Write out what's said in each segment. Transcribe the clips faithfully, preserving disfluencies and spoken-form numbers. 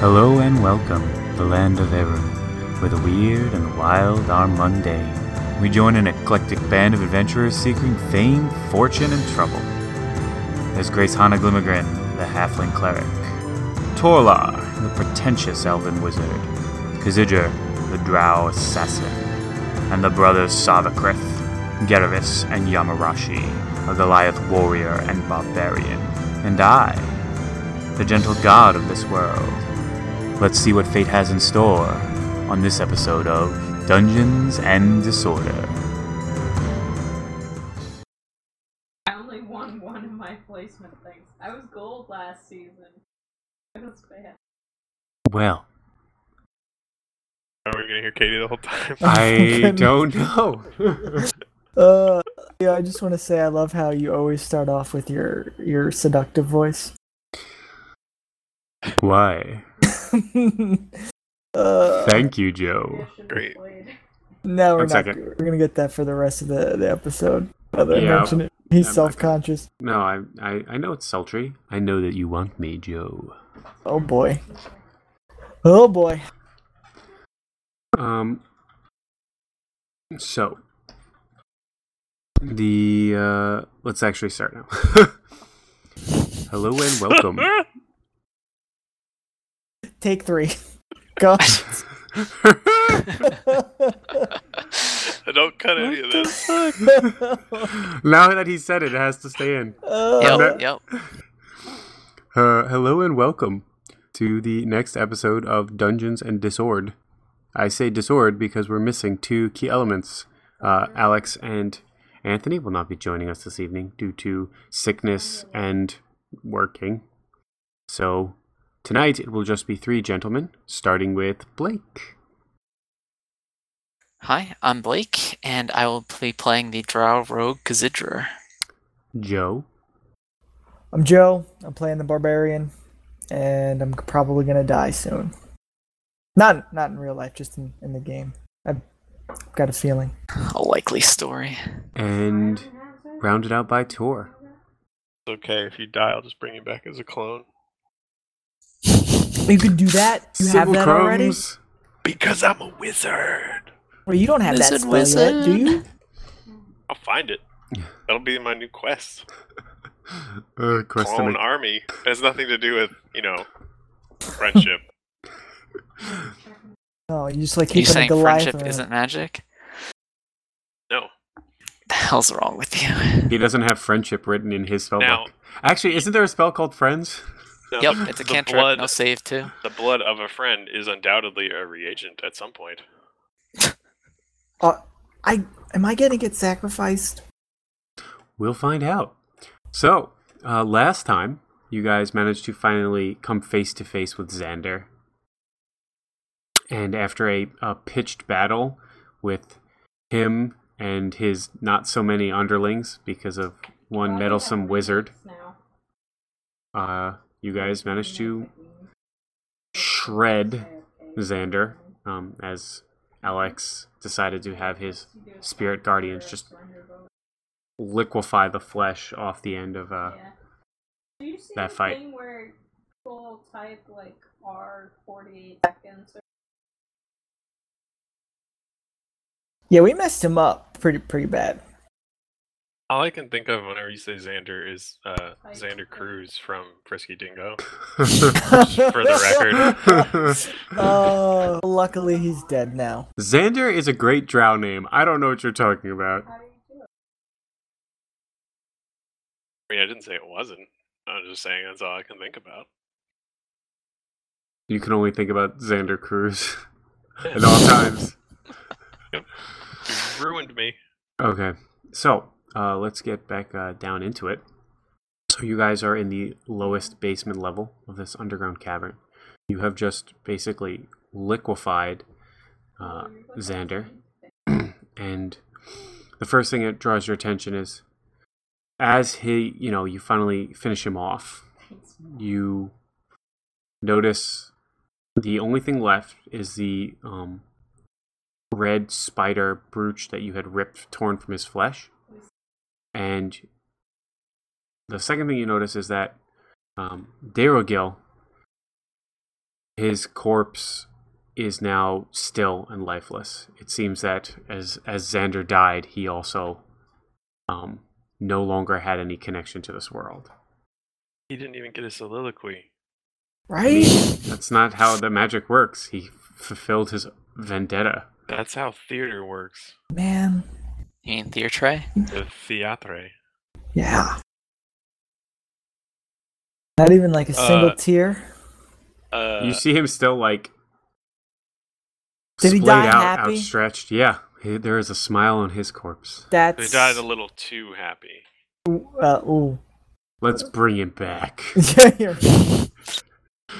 Hello and welcome to the land of Eru, where the weird and the wild are mundane. We join an eclectic band of adventurers seeking fame, fortune, and trouble. There's Grace Hanna Glimmergrin, the halfling cleric, Torlar, the pretentious elven wizard, K'zidra, the Drow assassin, and the brothers Savakrith, Gervis, and Yamarashi, a Goliath warrior and barbarian, and I, the gentle god of this world. Let's see what fate has in store on this episode of Dungeons and Disorder. I only won one of my placement things. I was gold last season. That was bad. Well. Are we going to hear Katie the whole time? I don't know. uh, yeah, I just want to say I love how you always start off with your, your seductive voice. Why? uh, Thank you, Joe. Great. No, we're not. We're gonna get that for the rest of the, the episode. Other yeah, mention it. He's I'm self-conscious. Gonna... No, I, I I know it's sultry. I know that you want me, Joe. Oh boy. Oh boy. Um. So the uh, let's actually start now. Hello and welcome. Take three. God. Don't cut any of this. Now that he said it, it has to stay in. Uh, yep, yep. Uh, hello and welcome to the next episode of Dungeons and Discord. I say Discord because we're missing two key elements. Uh, Alex and Anthony will not be joining us this evening due to sickness and working. So... tonight, it will just be three gentlemen, starting with Blake. Hi, I'm Blake, and I will be playing the Drow Rogue K'zidra. Joe. I'm Joe. I'm playing the Barbarian, and I'm probably going to die soon. Not not in real life, just in, in the game. I've got a feeling. A likely story. And rounded out by Tor. It's okay. If you die, I'll just bring you back as a clone. You can do that? You Civil have that crumbs. Already? Because I'm a wizard. Well, you don't have wizard, that wizard. Yet, do you? I'll find it. That'll be my new quest. uh, quest Clone army. It has nothing to do with, you know, friendship. Oh, you just like keeping a Goliath. Are you saying friendship around. Isn't magic? No. The hell's wrong with you? He doesn't have friendship written in his spell now, book. Actually, isn't there a spell called Friends? No, yep, it's a cantrip, no save too. The blood of a friend is undoubtedly a reagent at some point. uh, I am I going to get sacrificed? We'll find out. So, uh, last time, you guys managed to finally come face to face with Xander. And after a, a pitched battle with him and his not-so-many underlings because of one meddlesome wizard, uh... you guys managed to shred Xander, um, as Alex decided to have his spirit guardians just liquefy the flesh off the end of uh, yeah. you see that fight. Thing where people type like R forty-eight seconds? Or- yeah, we messed him up pretty pretty bad. All I can think of whenever you say Xander is uh, Xander Cruz from Frisky Dingo. For the record. Oh, luckily he's dead now. Xander is a great drow name. I don't know what you're talking about. I mean, I didn't say it wasn't. I was just saying that's all I can think about. You can only think about Xander Cruz at all times. Yep. You ruined me. Okay, so... Uh, let's get back uh, down into it. So you guys are in the lowest basement level of this underground cavern. You have just basically liquefied uh, Xander. And the first thing that draws your attention is as he, you know, you finally finish him off, you notice the only thing left is the um, red spider brooch that you had ripped, torn from his flesh. And the second thing you notice is that um, Deirogil, His corpse is now still and lifeless. It seems that as as Xander died, he also um, no longer had any connection to this world. He didn't even get a soliloquy. Right? That's not how the magic works. He fulfilled his vendetta. That's how theater works. Man. You mean theatre? The theatre. Yeah. Not even like a single uh, tear. Uh, you see him still like did he die out, happy? Outstretched. Yeah, he, there is a smile on his corpse. That's... They died a little too happy. Uh, ooh. Let's bring him back. Yeah, you're right.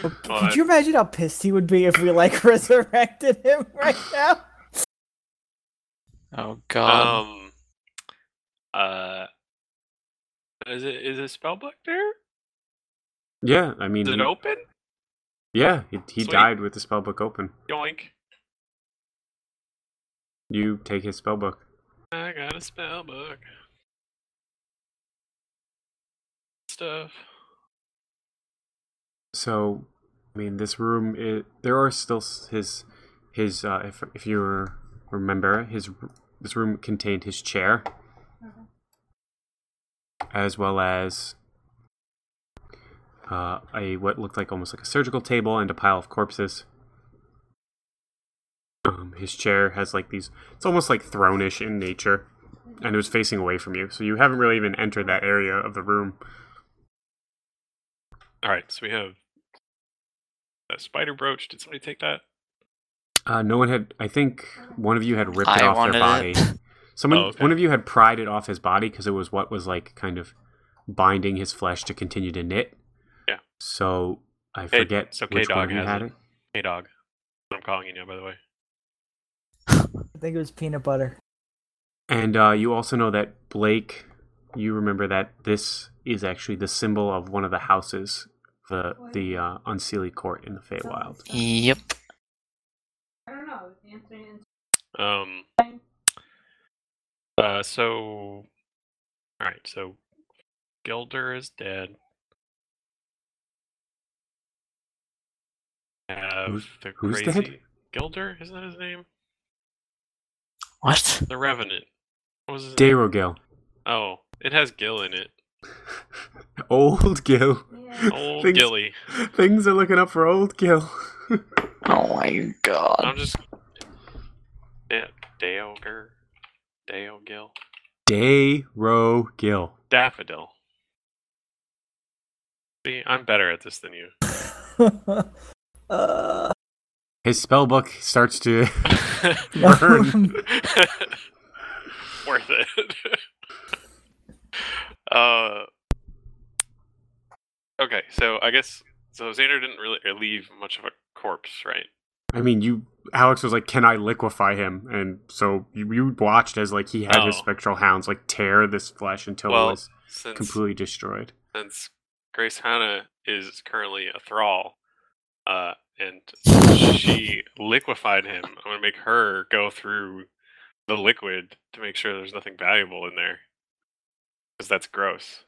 Well, but... Could you imagine how pissed he would be if we like resurrected him right now? Oh God. Um. Uh. Is it is it spellbook there? Yeah, I mean. Is it he, open? Yeah, he, he died with the spellbook open. Yoink. You take his spellbook. I got a spellbook. Stuff. So, I mean, this room. It, there are still his his. Uh, if if you remember, his this room contained his chair, mm-hmm. as well as. Uh, a what looked like almost like a surgical table and a pile of corpses. Um, his chair has like these... It's almost like throne-ish in nature. And it was facing away from you. So you haven't really even entered that area of the room. Alright, so we have a spider brooch. Did somebody take that? Uh, no one had... I think one of you had ripped it off their body. Someone, oh, okay. One of you had pried it off his body because it was what was like kind of binding his flesh to continue to knit. Yeah. So I forget hey, so which K-Dog one you had it. it. K-Dog. I'm calling you now, by the way. I think it was peanut butter. And uh, you also know that Blake, you remember that this is actually the symbol of one of the houses, the the uh, Unseelie Court in the Feywild. Yep. I don't know. Um. Uh. So. All right. So, Gilder is dead. Have who's, the who's crazy dead? Gilder, isn't that his name? What? The Revenant. What was his Deirogil. Name? Oh, it has Gil in it. Old Gil. Yeah. Old things, Gilly. Things are looking up for Old Gil. Oh my God. I'm just. Yeah, Deirogil. Deirogil. Deirogil. Daffodil. See, I'm better at this than you. Uh... His spellbook starts to burn. Worth it. uh, okay, so I guess so. Xander didn't really leave much of a corpse, right? I mean, you. Alex was like, "Can I liquefy him?" And so you, you watched as like he had oh. his spectral hounds like tear this flesh until well, it was since, completely destroyed. Since Grace Hanna is currently a thrall. Uh, and she liquefied him. I'm going to make her go through the liquid to make sure there's nothing valuable in there. Because that's gross.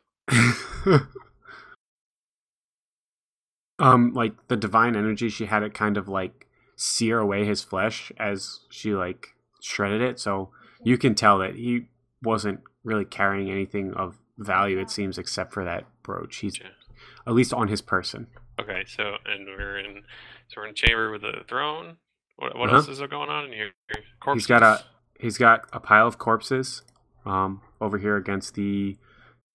um, like, the divine energy, she had it kind of, like, sear away his flesh as she, like, shredded it. So you can tell that he wasn't really carrying anything of value, it seems, except for that brooch. He's, yeah. At least on his person. Okay, so and we're in, so we're in a chamber with a throne. What, what uh-huh. else is going on in here? Corpses. He's got a he's got a pile of corpses, um, over here against the,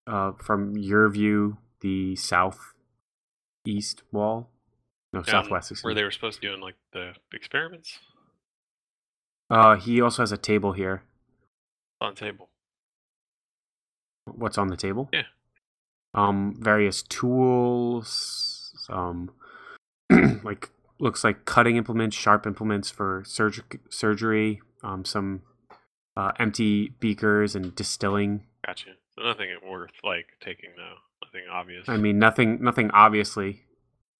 uh, from your view, the south east wall, no Down southwest. Where they were supposed to do in like the experiments. Uh, he also has a table here. On table. What's on the table? Yeah. Um, various tools. Um, like looks like cutting implements, sharp implements for surg- surgery, um, some uh, empty beakers and distilling. Gotcha. So nothing worth like taking though. Nothing obvious. I mean, nothing, nothing obviously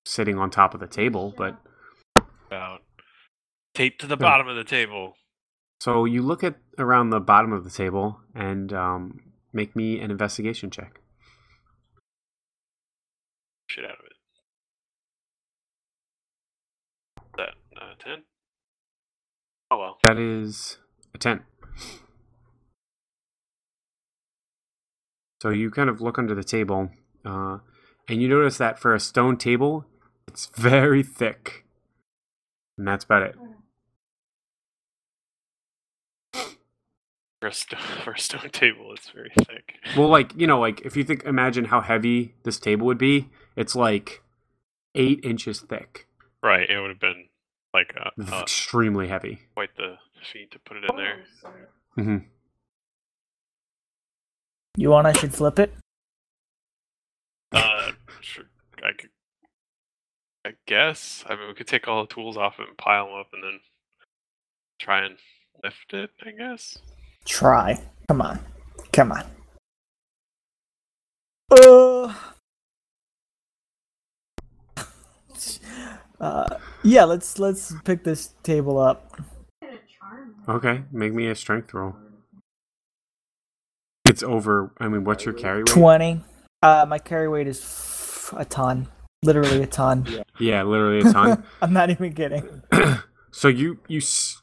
sitting on top of the table, but about tape to the yeah. bottom of the table. So you look at around the bottom of the table and um, make me an investigation check. Shit out of it. Uh, ten? Oh, well. That is a ten. So you kind of look under the table, uh, and you notice that for a stone table, it's very thick. And that's about it. For a, st- for a stone table, it's very thick. Well, like, you know, like, if you think, imagine how heavy this table would be, it's like eight inches thick. Right, it would have been like... Uh, uh, extremely heavy. Quite the feat to put it in there. Mm-hmm. You want I should flip it? Uh, sure. I could... I guess. I mean, we could take all the tools off it and pile them up and then try and lift it, I guess. Try. Come on. Come on. Uh, uh yeah, let's let's pick this table up. Okay, make me a strength roll. It's over. I mean, what's your carry weight? twenty. Uh my carry weight is f- a ton. Literally a ton. Yeah, yeah literally a ton. I'm not even kidding. So you you s-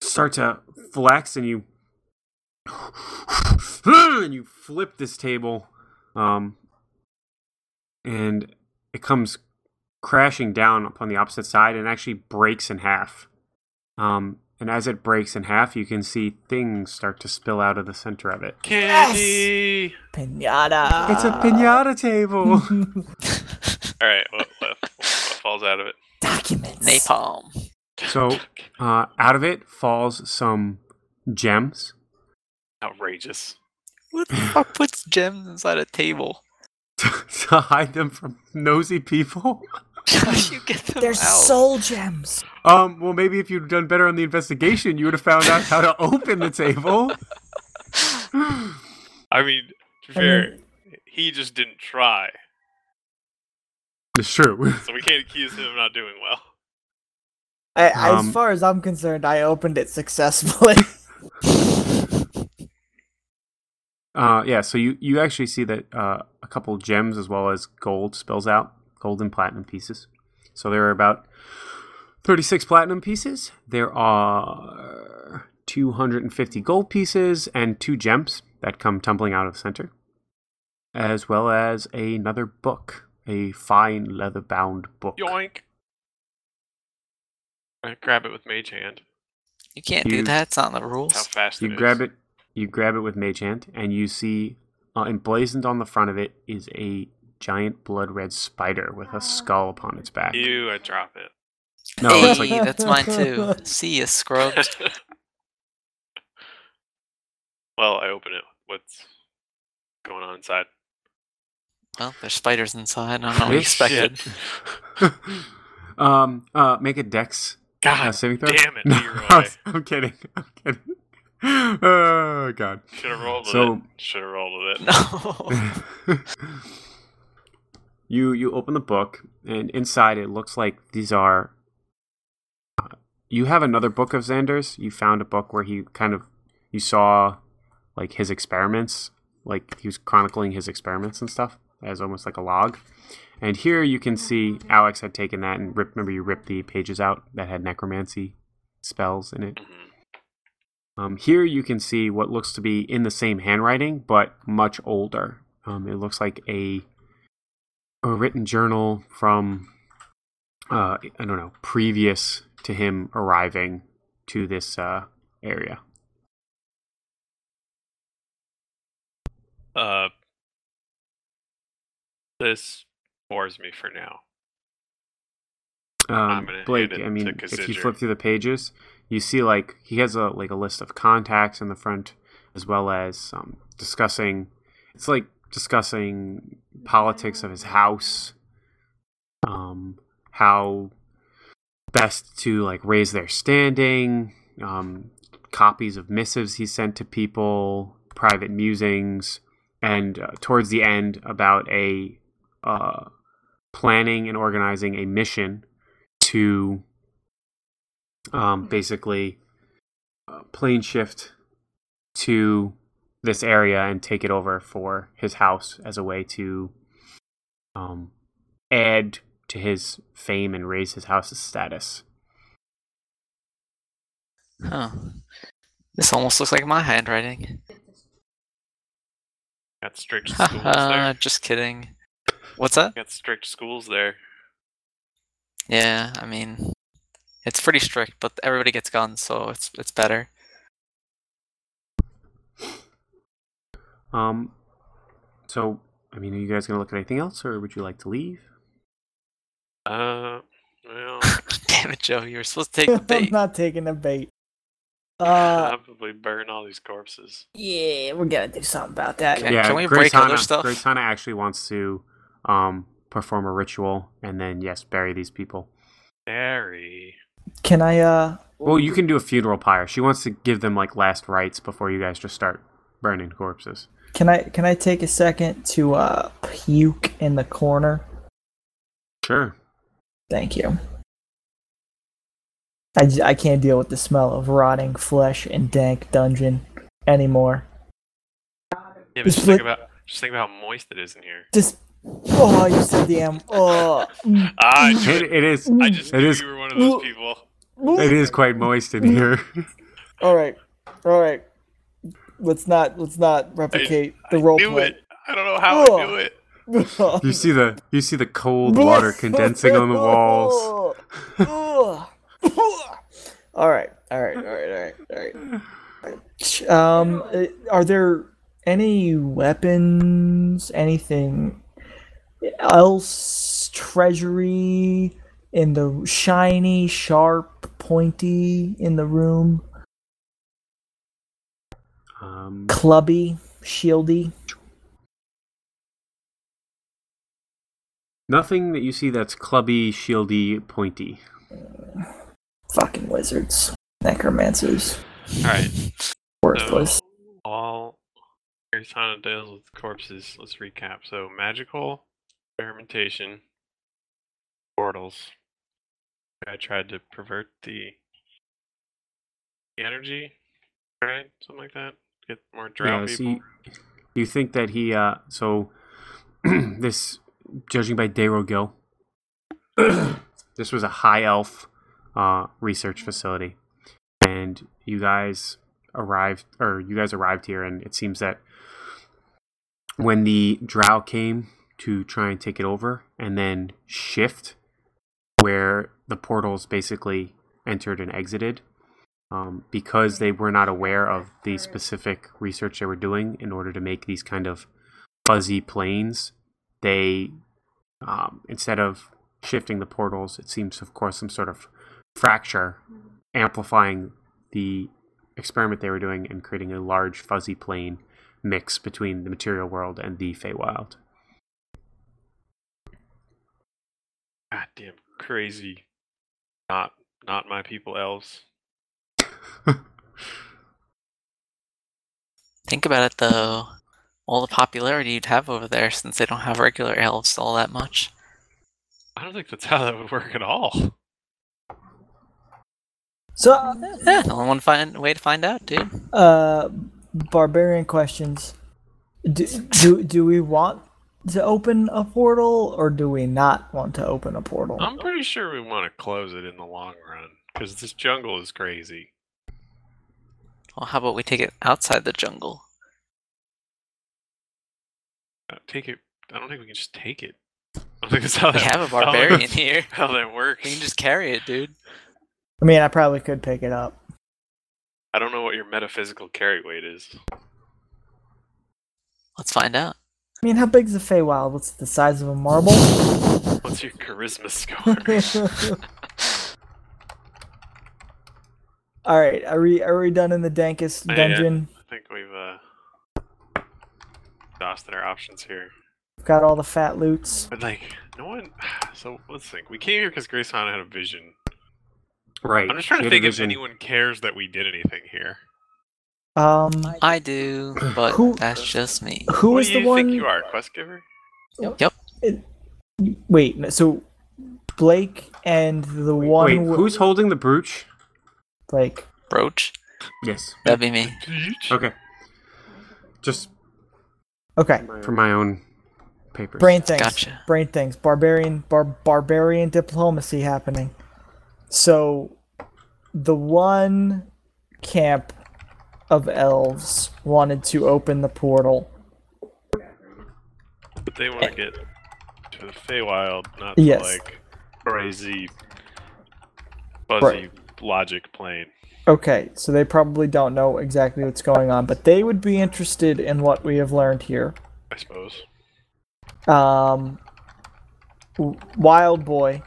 start to flex and you and you flip this table, um, and it comes crashing down upon the opposite side and actually breaks in half. Um, and as it breaks in half, you can see things start to spill out of the center of it. Candy! Yes! Pinata! It's a pinata table! Alright, what, what, what falls out of it? Documents! Napalm! So, uh, out of it falls some gems. Outrageous. What the fuck puts gems inside a table? to, to hide them from nosy people? How do you get them They're out? Soul gems. Um, well, maybe if you'd done better on the investigation, you would have found out how to open the table. I mean, fair. I mean, he just didn't try. It's true. So we can't accuse him of not doing well. I, um, as far as I'm concerned, I opened it successfully. Uh, yeah, so you, you actually see that uh, a couple of gems as well as gold spills out, gold and platinum pieces. So there are about thirty-six platinum pieces. There are two hundred fifty gold pieces and two gems that come tumbling out of the center, as well as another book, a fine leather-bound book. Yoink! I grab it with Mage Hand. You can't you, do that. It's not the rules. How fast you it grab is. it. You grab it with Mage Hand, and you see, uh, emblazoned on the front of it is a giant blood-red spider with a skull upon its back. Ew, I drop it. No, hey, it's like, that's mine too. See ya, scrubs. Well, I open it. What's going on inside? Well, there's spiders inside. I don't know what you expected. um, uh, make a dex. God uh, saving throw. Damn it, no, Leroy. I'm kidding. I'm kidding. Oh god! Should have rolled with so, it. Should have rolled with it. No. you you open the book, and inside it looks like these are. Uh, you have another book of Xander's. You found a book where he kind of you saw, like his experiments, like he was chronicling his experiments and stuff as almost like a log. And here you can see Alex had taken that and ripped. Remember, you ripped the pages out that had necromancy spells in it. Um, here you can see what looks to be in the same handwriting, but much older. Um, it looks like a a written journal from, uh, I don't know, previous to him arriving to this uh, area. Uh, this bores me for now. Um, Blake, I mean, if you flip through the pages... You see, like, he has a like a list of contacts in the front, as well as um, discussing, it's like discussing politics of his house, um, how best to, like, raise their standing, um, copies of missives he sent to people, private musings, and uh, towards the end about a uh, planning and organizing a mission to... Um, basically, uh, plane shift to this area and take it over for his house as a way to um, add to his fame and raise his house's status. Huh. This almost looks like my handwriting. Got strict schools there. Just kidding. What's that? Got strict schools there. Yeah, I mean, it's pretty strict, but everybody gets guns, so it's it's better. Um, so, I mean, are you guys going to look at anything else, or would you like to leave? Uh, well... Damn it, Joe, you were supposed to take the bait. I'm not taking the bait. Uh, probably burn all these corpses. Yeah, we're going to do something about that. Okay. Yeah, can we Grace break Hanna, other stuff? Grace Hanna actually wants to um, perform a ritual, and then, yes, bury these people. Bury? Can I, uh... Well, you can do a funeral pyre. She wants to give them, like, last rites before you guys just start burning corpses. Can I can I take a second to uh, puke in the corner? Sure. Thank you. I, just, I can't deal with the smell of rotting flesh and dank dungeon anymore. Yeah, but just, just, think about, just think about how moist it is in here. Just oh, you said the am. Oh, ah, it, it is. I just knew is, you were one of those people. It is quite moist in here. all right, all right. Let's not let's not replicate I, the role I knew play. It. I don't know how oh. I knew it. You see the you see the cold water condensing on the walls. all right, all right, all right, all right, all right. Um, are there any weapons, anything else, treasury in the shiny, sharp, pointy in the room? Um, Clubby, shieldy. Nothing that you see that's clubby, shieldy, pointy. Uh, fucking wizards, necromancers. All right, worthless. So, all Grace Hanna deals with corpses. Let's recap. So magical, experimentation, portals. I tried to pervert the, the energy, right? Something like that. Get more drow yeah, people. So you, you think that he, uh, so this, judging by Deirogil, this was a high elf uh, research facility, and you guys arrived, or you guys arrived here, and it seems that when the drow came to try and take it over, and then shift where the portals basically entered and exited. Um, because they were not aware of the specific research they were doing in order to make these kind of fuzzy planes, they, um, instead of shifting the portals, it seems to cause some sort of fracture, amplifying the experiment they were doing and creating a large fuzzy plane mix between the material world and the Feywild. Goddamn crazy. Not, not my people, elves. Think about it though, all the popularity you'd have over there since they don't have regular elves all that much. I don't think that's how that would work at all. So, uh, yeah, the only one find, way to find out, dude. Uh, barbarian questions. Do, do, do we want to open a portal or do we not want to open a portal? I'm pretty sure we want to close it in the long run because this jungle is crazy. Well, how about we take it outside the jungle? Uh, take it. I don't think we can just take it. I don't think that's how we that, have a barbarian how here. How that works? We can just carry it, dude. I mean, I probably could pick it up. I don't know what your metaphysical carry weight is. Let's find out. I mean, how big's the Feywild? What's the size of a marble? What's your charisma score? All right, are we are we done in the dankest dungeon? Yeah, I think we've uh, exhausted our options here. Got all the fat loots. But like, no one. So let's think. We came here because Grace Hanna had a vision. Right. I'm just trying to think if anyone cares that we did anything here. Um, I do, but who, that's just me. Who what is do the you one? Think you are quest giver? Yep. Yep. It, wait. So Blake and the wait, one. Wait, w- who's holding the brooch? Like brooch? Yes. That'd be me. Okay. Just okay. For my own papers. Brain things. Gotcha. Brain things. Barbarian bar- barbarian diplomacy happening. So the one camp of elves wanted to open the portal. But they want to get to the Feywild, not yes. to like crazy, fuzzy right. logic plane. Okay, so they probably don't know exactly what's going on, but they would be interested in what we have learned here. I suppose. Um, Wild Boy,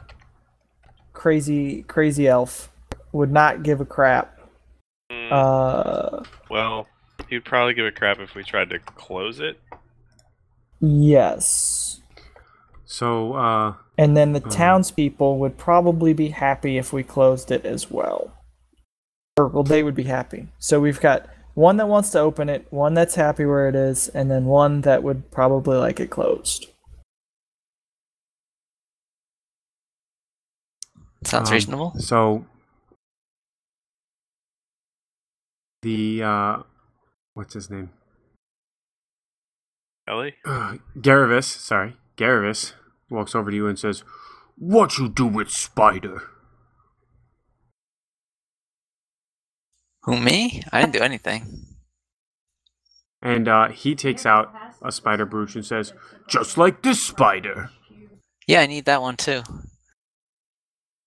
crazy, crazy elf, would not give a crap. Mm. Uh, well, he'd probably give a crap if we tried to close it. Yes. So, uh... And then the um, townspeople would probably be happy if we closed it as well. Or, well, they would be happy. So we've got one that wants to open it, one that's happy where it is, and then one that would probably like it closed. Sounds um, reasonable. So... The, uh... what's his name? Ellie? Uh, Gervis, sorry. Gervis walks over to you and says, "What you do with Spider?" Who, me? I didn't do anything. And uh, he takes out a spider brooch and says, "Just like this spider." Yeah, I need that one too.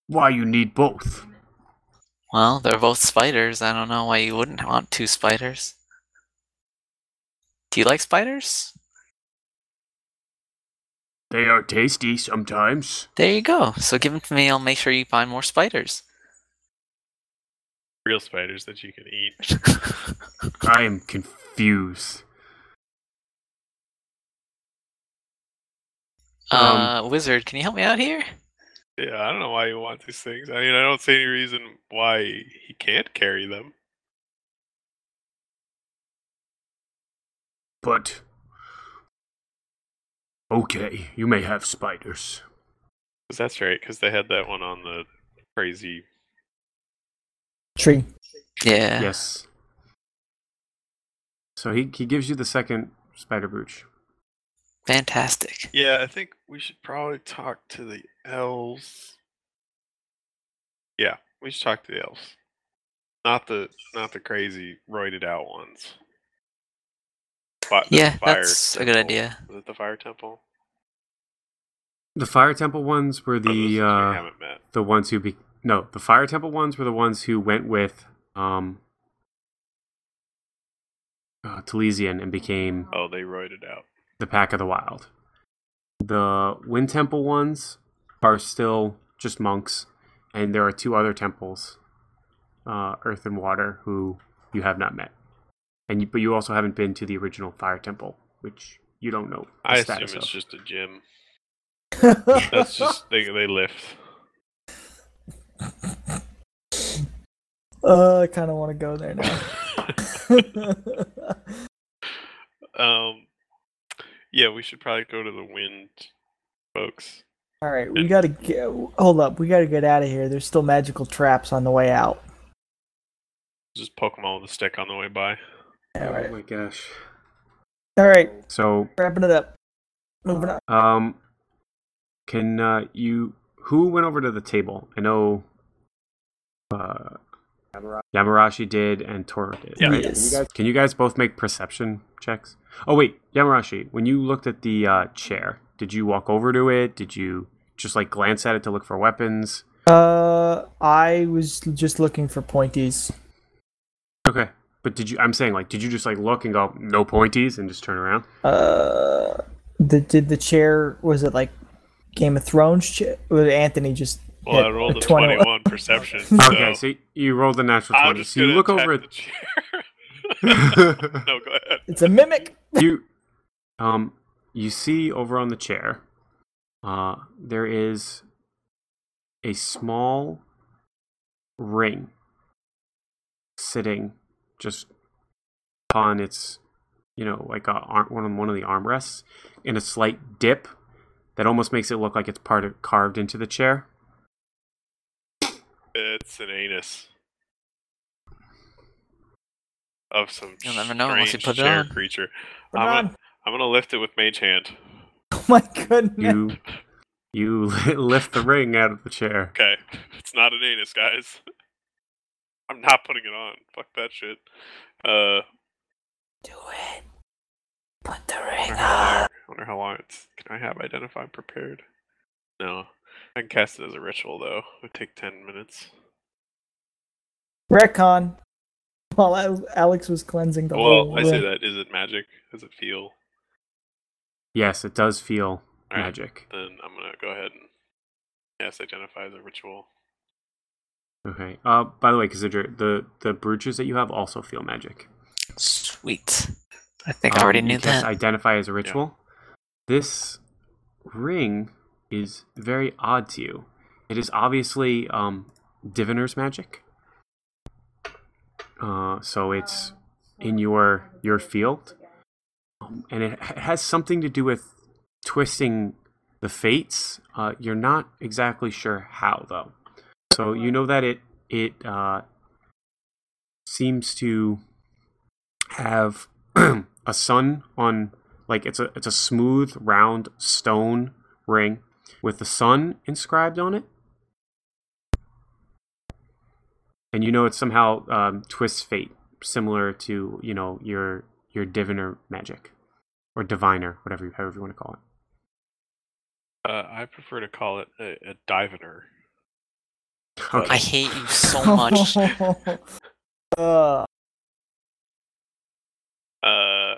Why you need both? Well, they're both spiders. I don't know why you wouldn't want two spiders. Do you like spiders? They are tasty sometimes. There you go. So give them to me. I'll make sure you find more spiders. Real spiders that you can eat. I am confused. Uh, um, Wizard, can you help me out here? Yeah, I don't know why you want these things. I mean, I don't see any reason why he can't carry them. But... okay, you may have spiders. That's right, because they had that one on the crazy... tree. Yeah. Yes. So he, he gives you the second spider brooch. Fantastic. Yeah, I think we should probably talk to the elves. Yeah, we should talk to the elves. Not the not the crazy roided out ones. But yeah, that's temple. A good idea. Was it the Fire Temple? The Fire Temple ones were the oh, uh, haven't met. the ones who be no the Fire Temple ones were the ones who went with um uh, Tilesian and became oh they roided out the Pack of the Wild. The Wind Temple ones are still just monks, and there are two other temples, uh, Earth and Water, who you have not met. And you, but you also haven't been to the original Fire Temple, which you don't know. I assume it's of. just a gym. That's just they they lift. Uh, I kind of want to go there now. um, yeah, we should probably go to the Wind, folks. All right, we and- gotta get. Hold up, we gotta get out of here. There's still magical traps on the way out. Just Pokemon with a stick on the way by. All right. Oh my gosh. Alright. So wrapping it up. Moving on. Um can uh, you who went over to the table? I know uh Yamarashi did and Tor did. Yeah. Right? Yes. Can you guys, can you guys both make perception checks? Oh wait, Yamarashi, when you looked at the uh, chair, did you walk over to it? Did you just like glance at it to look for weapons? Uh I was just looking for pointies. Okay. But did you, I'm saying, like, did you just, like, look and go, no pointies, and just turn around? Uh, the, did the chair, was it, like, Game of Thrones chair? Or did Anthony just Well, I rolled a twenty-one, twenty-one perception. So okay, so you rolled a natural twenty. I'm just so you look over at the chair. No, go ahead. It's a mimic. You, um, you see over on the chair, uh, there is a small ring sitting just upon its, you know, like a arm, one of one of the armrests, in a slight dip that almost makes it look like it's part of carved into the chair. It's an anus of some You'll never know strange you put chair it on. creature. Put I'm it on. Gonna, I'm gonna lift it with Mage Hand. Oh my goodness! You you lift the ring out of the chair. Okay, it's not an anus, guys. I'm not putting it on. Fuck that shit. Uh, Do it. Put the ring on. I wonder how long it's... Can I have Identify prepared? No. I can cast it as a ritual, though. It would take ten minutes. Retcon. While Alex was cleansing the well, whole I room. Say that. Is it magic? Does it feel? Yes, it does feel All magic. Right, then I'm going to go ahead and cast Identify as a ritual. Okay. Uh, by the way, K'zidra, the, the brooches that you have also feel magic. Sweet. I think um, I already knew that. Identify as a ritual. Yeah. This ring is very odd to you. It is obviously um, diviner's magic. Uh, so it's in your your field. Um, and it has something to do with twisting the fates. Uh, you're not exactly sure how, though. So you know that it it uh, seems to have a sun on, like it's a it's a smooth round stone ring with the sun inscribed on it, and you know it somehow um, twists fate, similar to you know your your diviner magic or diviner, whatever you, however you want to call it. Uh, I prefer to call it a, a diviner. Okay. I hate you so much. uh. uh.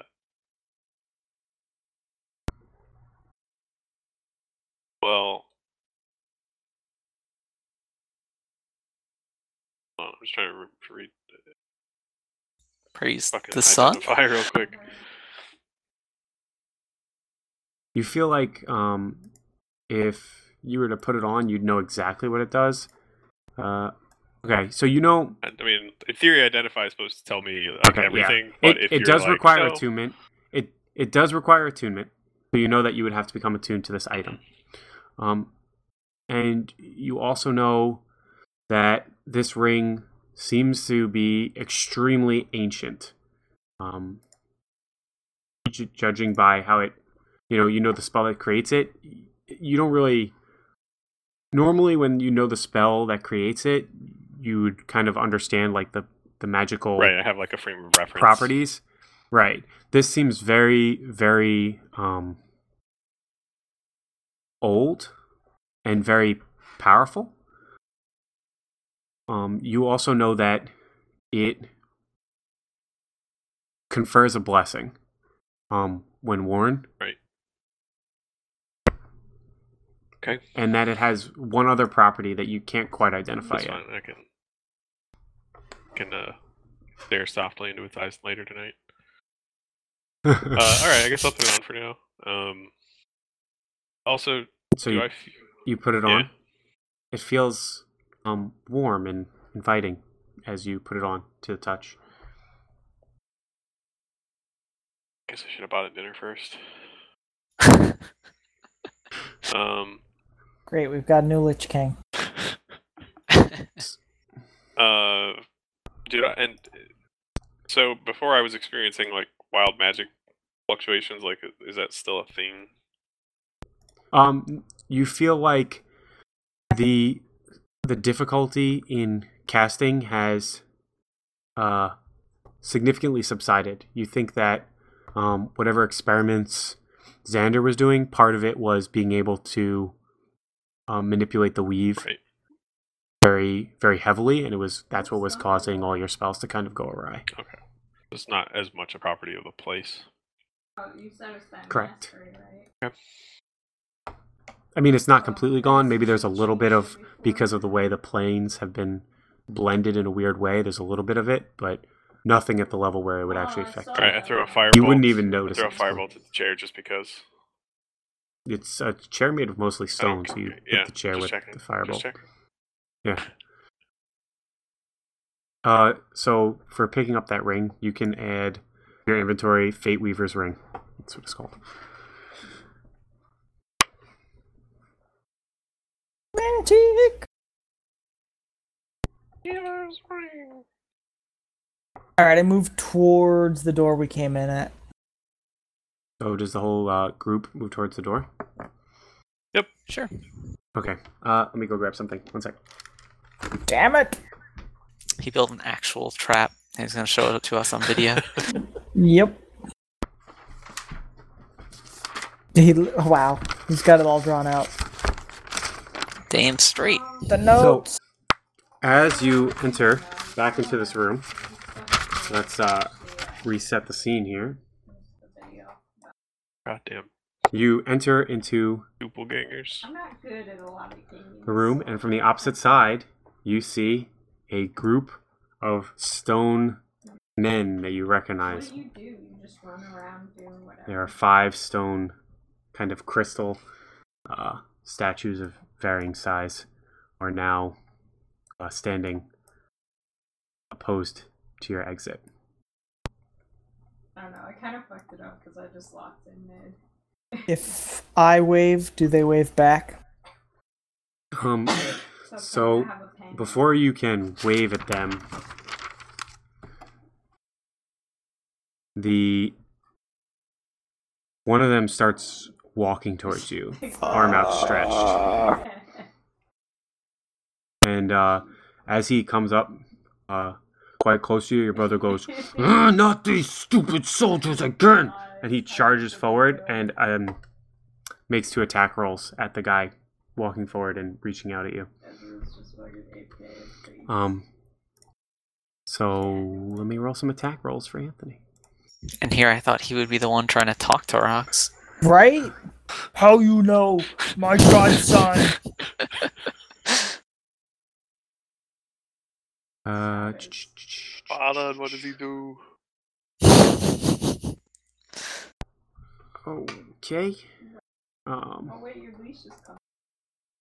Well. Hold on, I'm just trying to re- read. Praise the sun? Real quick. You feel like um, if you were to put it on, you'd know exactly what it does. Uh, okay, so you know... I mean, in theory, Identify is supposed to tell me like, okay, everything, yeah. but it, if it you're does like, require no. attunement. It it does require attunement, so you know that you would have to become attuned to this item. Um, and you also know that this ring seems to be extremely ancient. Um, j- judging by how it, you know, you know the spell that creates it, you don't really... Normally, when you know the spell that creates it, you would kind of understand like the, the magical right. I have like a frame of reference properties. Right. This seems very, very um, old and very powerful. Um, you also know that it confers a blessing um, when worn. Right. Okay. And that it has one other property that you can't quite identify That's yet. Fine. I can, can uh, stare softly into its eyes later tonight. uh, all right, I guess I'll put it on for now. Um, also, so do you, I f- you put it yeah. on. It feels um, warm and inviting as you put it on to the touch. I guess I should have bought it dinner first. um. Great, we've got a new Lich King. uh, dude, and so before I was experiencing like wild magic fluctuations. Like, is that still a thing? Um, you feel like the the difficulty in casting has uh significantly subsided. You think that um whatever experiments Xander was doing, part of it was being able to Um, manipulate the weave right. very, very heavily, and it was that's what was causing all your spells to kind of go awry. Okay, it's not as much a property of the place. Oh, you said it was that correct. Mastery, right? Okay. I mean, it's not completely gone. Maybe there's a little bit of because of the way the planes have been blended in a weird way. There's a little bit of it, but nothing at the level where it would actually oh, affect. All right, I throw a firebolt. You wouldn't even notice. I throw a firebolt at the chair just because. It's a chair made of mostly stone, so you yeah, hit the chair with checking. The firebolt. Yeah. Uh, so for picking up that ring, you can add your inventory Fate Weaver's ring. That's what it's called. Magic! Weaver's ring. Alright, I move towards the door we came in at. So does the whole uh, group move towards the door? Yep. Sure. Okay. Uh, let me go grab something. One sec. Damn it! He built an actual trap. He's going to show it to us on video. Yep. He, wow. He's got it all drawn out. Damn straight. The notes. So, as you enter back into this room, let's uh, reset the scene here. Goddamn. You enter into doppelgangers. I'm not good at a lot of things. The room, and from the opposite side, you see a group of stone men that you recognize. What do you do? You just run around doing whatever. There are five stone, kind of crystal uh, statues of varying size, are now uh, standing opposed to your exit. I don't know. I kind of fucked it up because I just locked in mid. If I wave, do they wave back? Um, so, so before you can wave at them, the one of them starts walking towards you, arm outstretched. And uh, as he comes up uh, quite close to you, your brother goes, ah, not these stupid soldiers again! And he charges forward and um, makes two attack rolls at the guy walking forward and reaching out at you. Um. So let me roll some attack rolls for Anthony. And here I thought he would be the one trying to talk to Rox. Right? How you know, my godson? uh. Alan, what does he do? Okay. Um, oh, wait, your leash is coming.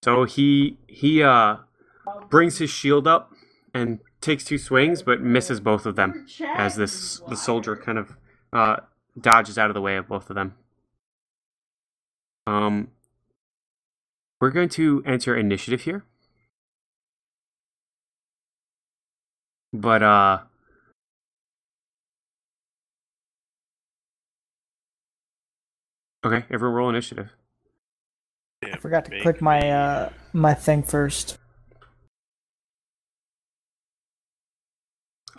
So he he uh brings his shield up and takes two swings, but misses both of them as this the soldier kind of uh dodges out of the way of both of them. Um, we're going to enter initiative here, but uh. Okay, everyone roll initiative. I forgot to click my uh, my thing first.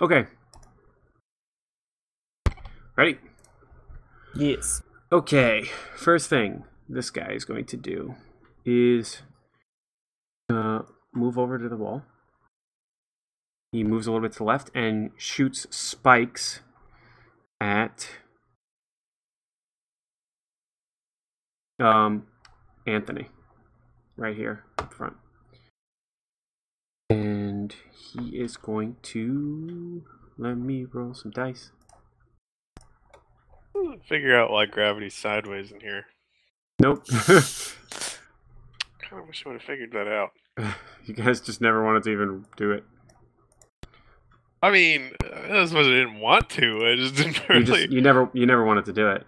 Okay. Ready? Yes. Okay, first thing this guy is going to do is uh, move over to the wall. He moves a little bit to the left and shoots spikes at... Um, Anthony, right here up front, and he is going to let me roll some dice. Figure out why gravity's sideways in here. Nope. I kind of wish I would have figured that out. You guys just never wanted to even do it. I mean, I just didn't want to. I just didn't really. You, just, you never, you never wanted to do it.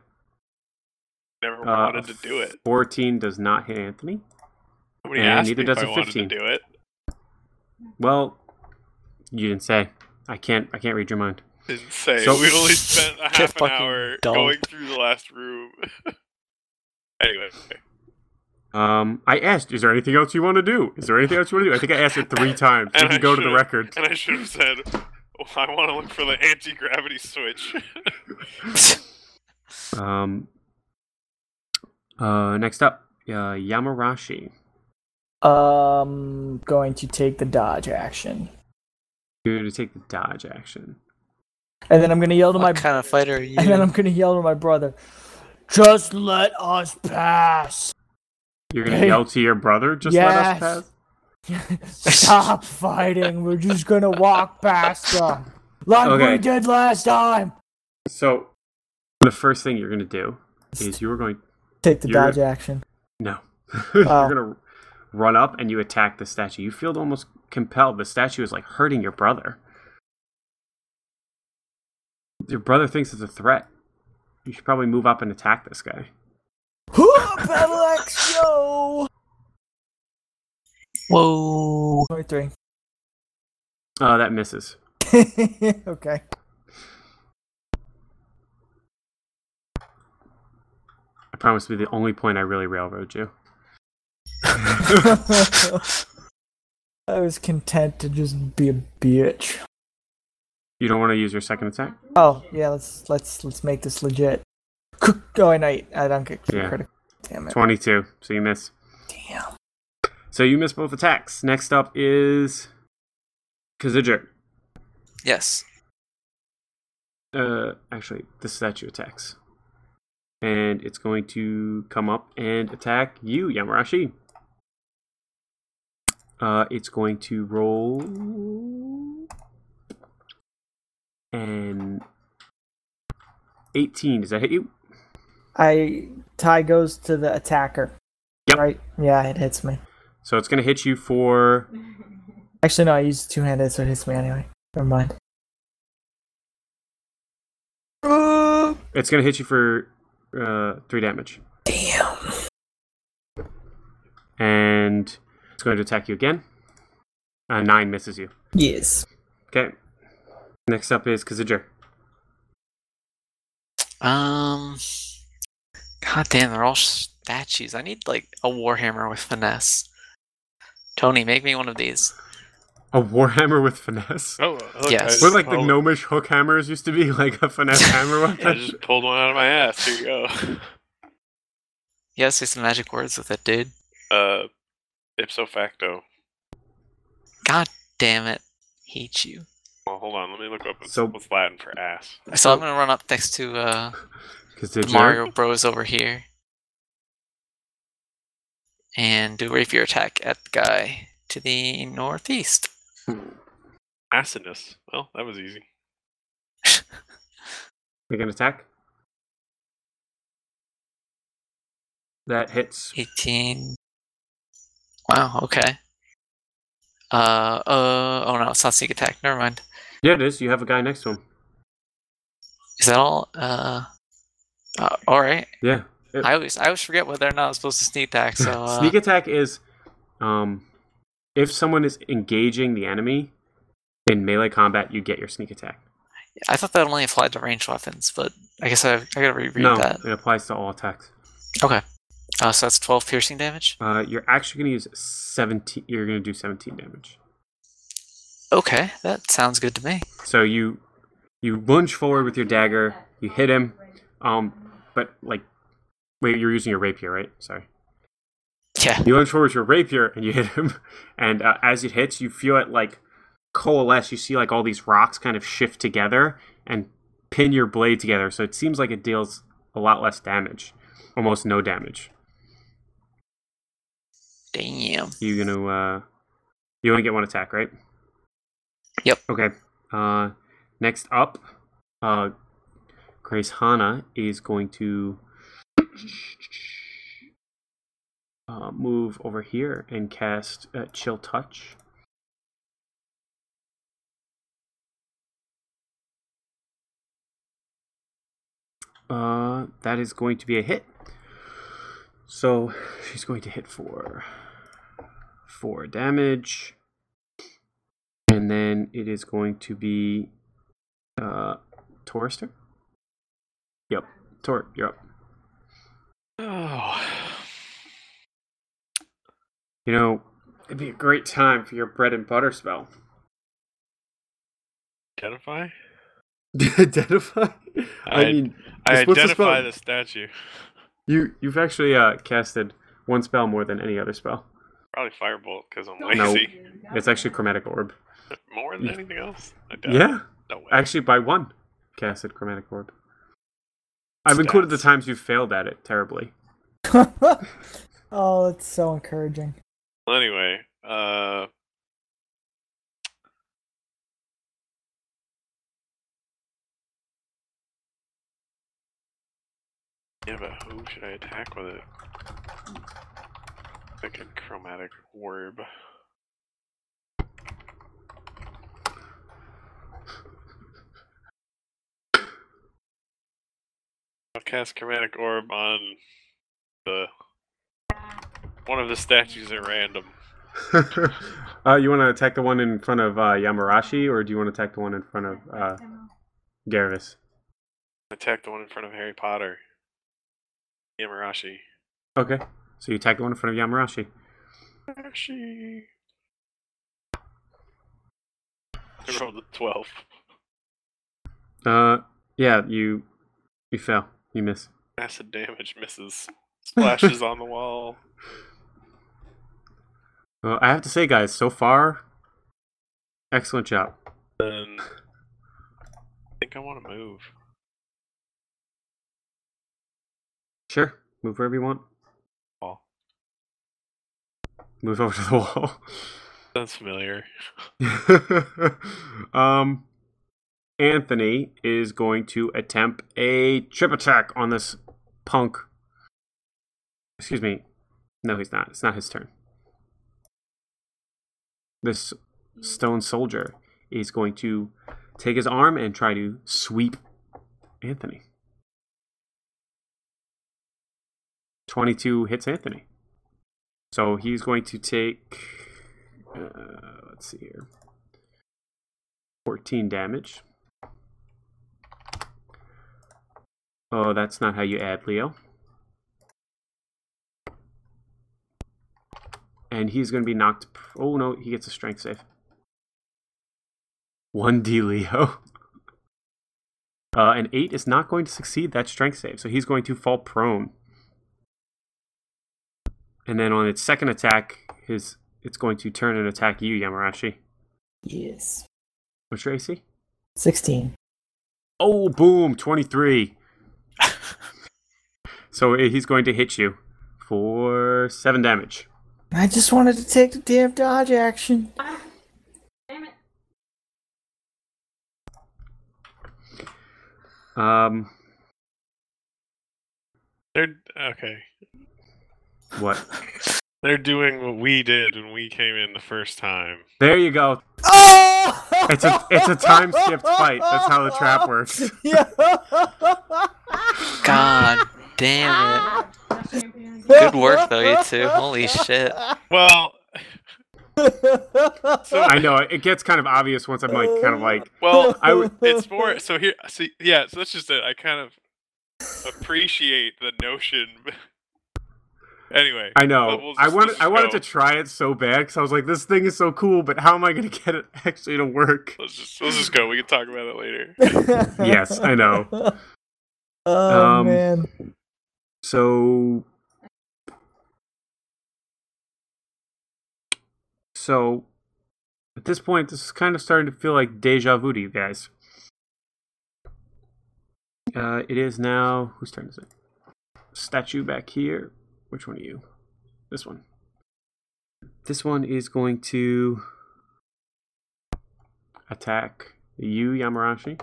Never wanted uh, to do it. fourteen does not hit Anthony. Nobody and asked neither me does if a fifteen. To do it. Well, you didn't say. I can't. I can't read your mind. Didn't say. So, we only spent a half an hour dumb. going through the last room. Anyway. Um, I asked, "Is there anything else you want to do? Is there anything else you want to do?" I think I asked it three times. You can go to the record. And I should have said, oh, "I want to look for the anti-gravity switch." um. Uh, next up, uh, Yamarashi. Um, going to take the dodge action. You're going to take the dodge action. And then I'm going to yell to what my... What kind of fighter are you? And then I'm going to yell to my brother, just let us pass! You're going to yell to your brother, just yes. let us pass? Stop fighting, we're just going to walk past them. Like okay. we did last time! So, the first thing you're going to do is you're going to... Take the You're dodge gonna, action. No. Oh. You're going to run up and you attack the statue. You feel almost compelled. The statue is like hurting your brother. Your brother thinks it's a threat. You should probably move up and attack this guy. Whoop, Alex, yo! Whoa. twenty-three. Uh, that misses. Okay. I promise to be the only point I really railroad you. I was content to just be a bitch. You don't want to use your second attack? Oh, yeah, let's let's let's make this legit. Oh, I, I, I don't get yeah. critical. Damn it. twenty-two, so you miss. Damn. So you miss both attacks. Next up is K'zidra. Yes. Uh, actually, the statue attacks. And it's going to come up and attack you, Yamarashi. Uh, it's going to roll and eighteen. Does that hit you? I tie goes to the attacker. Yep. Right? Yeah, it hits me. So it's going to hit you for... Actually, no, I used two-handed, so it hits me anyway. Never mind. Uh, it's going to hit you for uh, three damage. Damn. And... it's going to attack you again. Uh, nine misses you. Yes. Okay. Next up is K'zidra. Um. God damn, they're all statues. I need, like, a warhammer with finesse. Tony, make me one of these. A warhammer with finesse? Oh, okay. Yes. What, like, the gnomish hook hammers used to be? Like, a finesse hammer one? I just pulled one out of my ass. Here you go. Yeah, say some magic words with it, dude. Uh. Ipso facto. God damn it. Hate you. Well, hold on. Let me look up what's so, Latin for ass. So I'm going to run up next to uh, Mario Bros over here. And do a rapier attack at the guy to the northeast. Asinus. Well, that was easy. Make an attack. That hits. eighteen. Wow, okay. Uh, uh, oh no, it's not sneak attack, never mind. Yeah, it is, you have a guy next to him. Is that all? Uh, uh alright. Yeah. It, I always I always forget whether or not I'm supposed to sneak attack, so... Uh, sneak attack is, um, if someone is engaging the enemy in melee combat, you get your sneak attack. I thought that only applied to ranged weapons, but I guess I, I gotta reread no, that. No, it applies to all attacks. Okay. Uh, so that's twelve piercing damage? Uh, you're actually going to use seventeen... You're going to do seventeen damage. Okay, that sounds good to me. So you you lunge forward with your dagger, you hit him, um, but, like... Wait, you're using your rapier, right? Sorry. Yeah. You lunge forward with your rapier, and you hit him, and uh, as it hits, you feel it, like, coalesce. You see, like, all these rocks kind of shift together and pin your blade together, so it seems like it deals a lot less damage. Almost no damage. Damn. You're gonna, uh... You only get one attack, right? Yep. Okay. Uh, next up, uh, Grace Hanna is going to uh, move over here and cast uh, Chill Touch. Uh, that is going to be a hit. So she's going to hit for four damage. And then it is going to be uh Torster? Yep. Tor you're up. Oh. You know, it'd be a great time for your bread and butter spell. Identify? Identify? I, I mean I identify the, the statue. You you've actually uh, casted one spell more than any other spell. Probably Firebolt because I'm lazy. No, it's actually Chromatic Orb. More than you, anything else? I doubt yeah. No way. Actually, by one casted Chromatic Orb. I've Stats. included the times you've failed at it terribly. Oh, it's so encouraging. Well, anyway, uh, yeah, but who should I attack with it? Like a chromatic orb. I'll cast chromatic orb on the one of the statues at random. uh, you want to attack the one in front of uh, Yamarashi, or do you want to attack the one in front of uh, Gervis? Attack the one in front of Harry Potter. Yamarashi. Okay, so you attack the one in front of Yamarashi. Yamarashi. I rolled a twelve. Uh, yeah, you you fail. You miss. Acid damage misses. Splashes on the wall. Well, I have to say, guys, so far, excellent job. Then, I think I want to move. Sure, move wherever you want. Wall. Move over to the wall. Sounds familiar. um, Anthony is going to attempt a trip attack on this punk. Excuse me. No, he's not. It's not his turn. This stone soldier is going to take his arm and try to sweep Anthony. twenty-two hits Anthony. So he's going to take, uh, let's see here, fourteen damage. Oh, that's not how you add, Leo. And he's going to be knocked... Oh, no, he gets a strength save. one D, Leo. Uh, an eight is not going to succeed that strength save, so he's going to fall prone. And then on its second attack, his it's going to turn and attack you, Yamarashi. Yes. What's your A C? sixteen. Oh, boom, twenty-three. So he's going to hit you for seven damage. I just wanted to take the damn dodge action. Ah, damn it. Um. They're okay. What? They're doing what we did when we came in the first time. There you go. Oh! It's a it's a time skipped fight. That's how the trap works. God damn it. Good work, though, you two. Holy shit. Well... so, I know, it gets kind of obvious once I'm, like, kind of like... Well, I w- it's more... So, here... So, yeah, so that's just it. I kind of appreciate the notion. Anyway. I know. I wanted I wanted to try it so bad, because I was like, this thing is so cool, but how am I going to get it actually to work? Let's just, let's just go. We can talk about it later. Yes, I know. Oh, um, man. So... So, at this point, this is kind of starting to feel like deja vu to you guys. Uh, it is now... Whose turn is it? Statue back here. Which one are you? This one. This one is going to attack you, Yamarashi.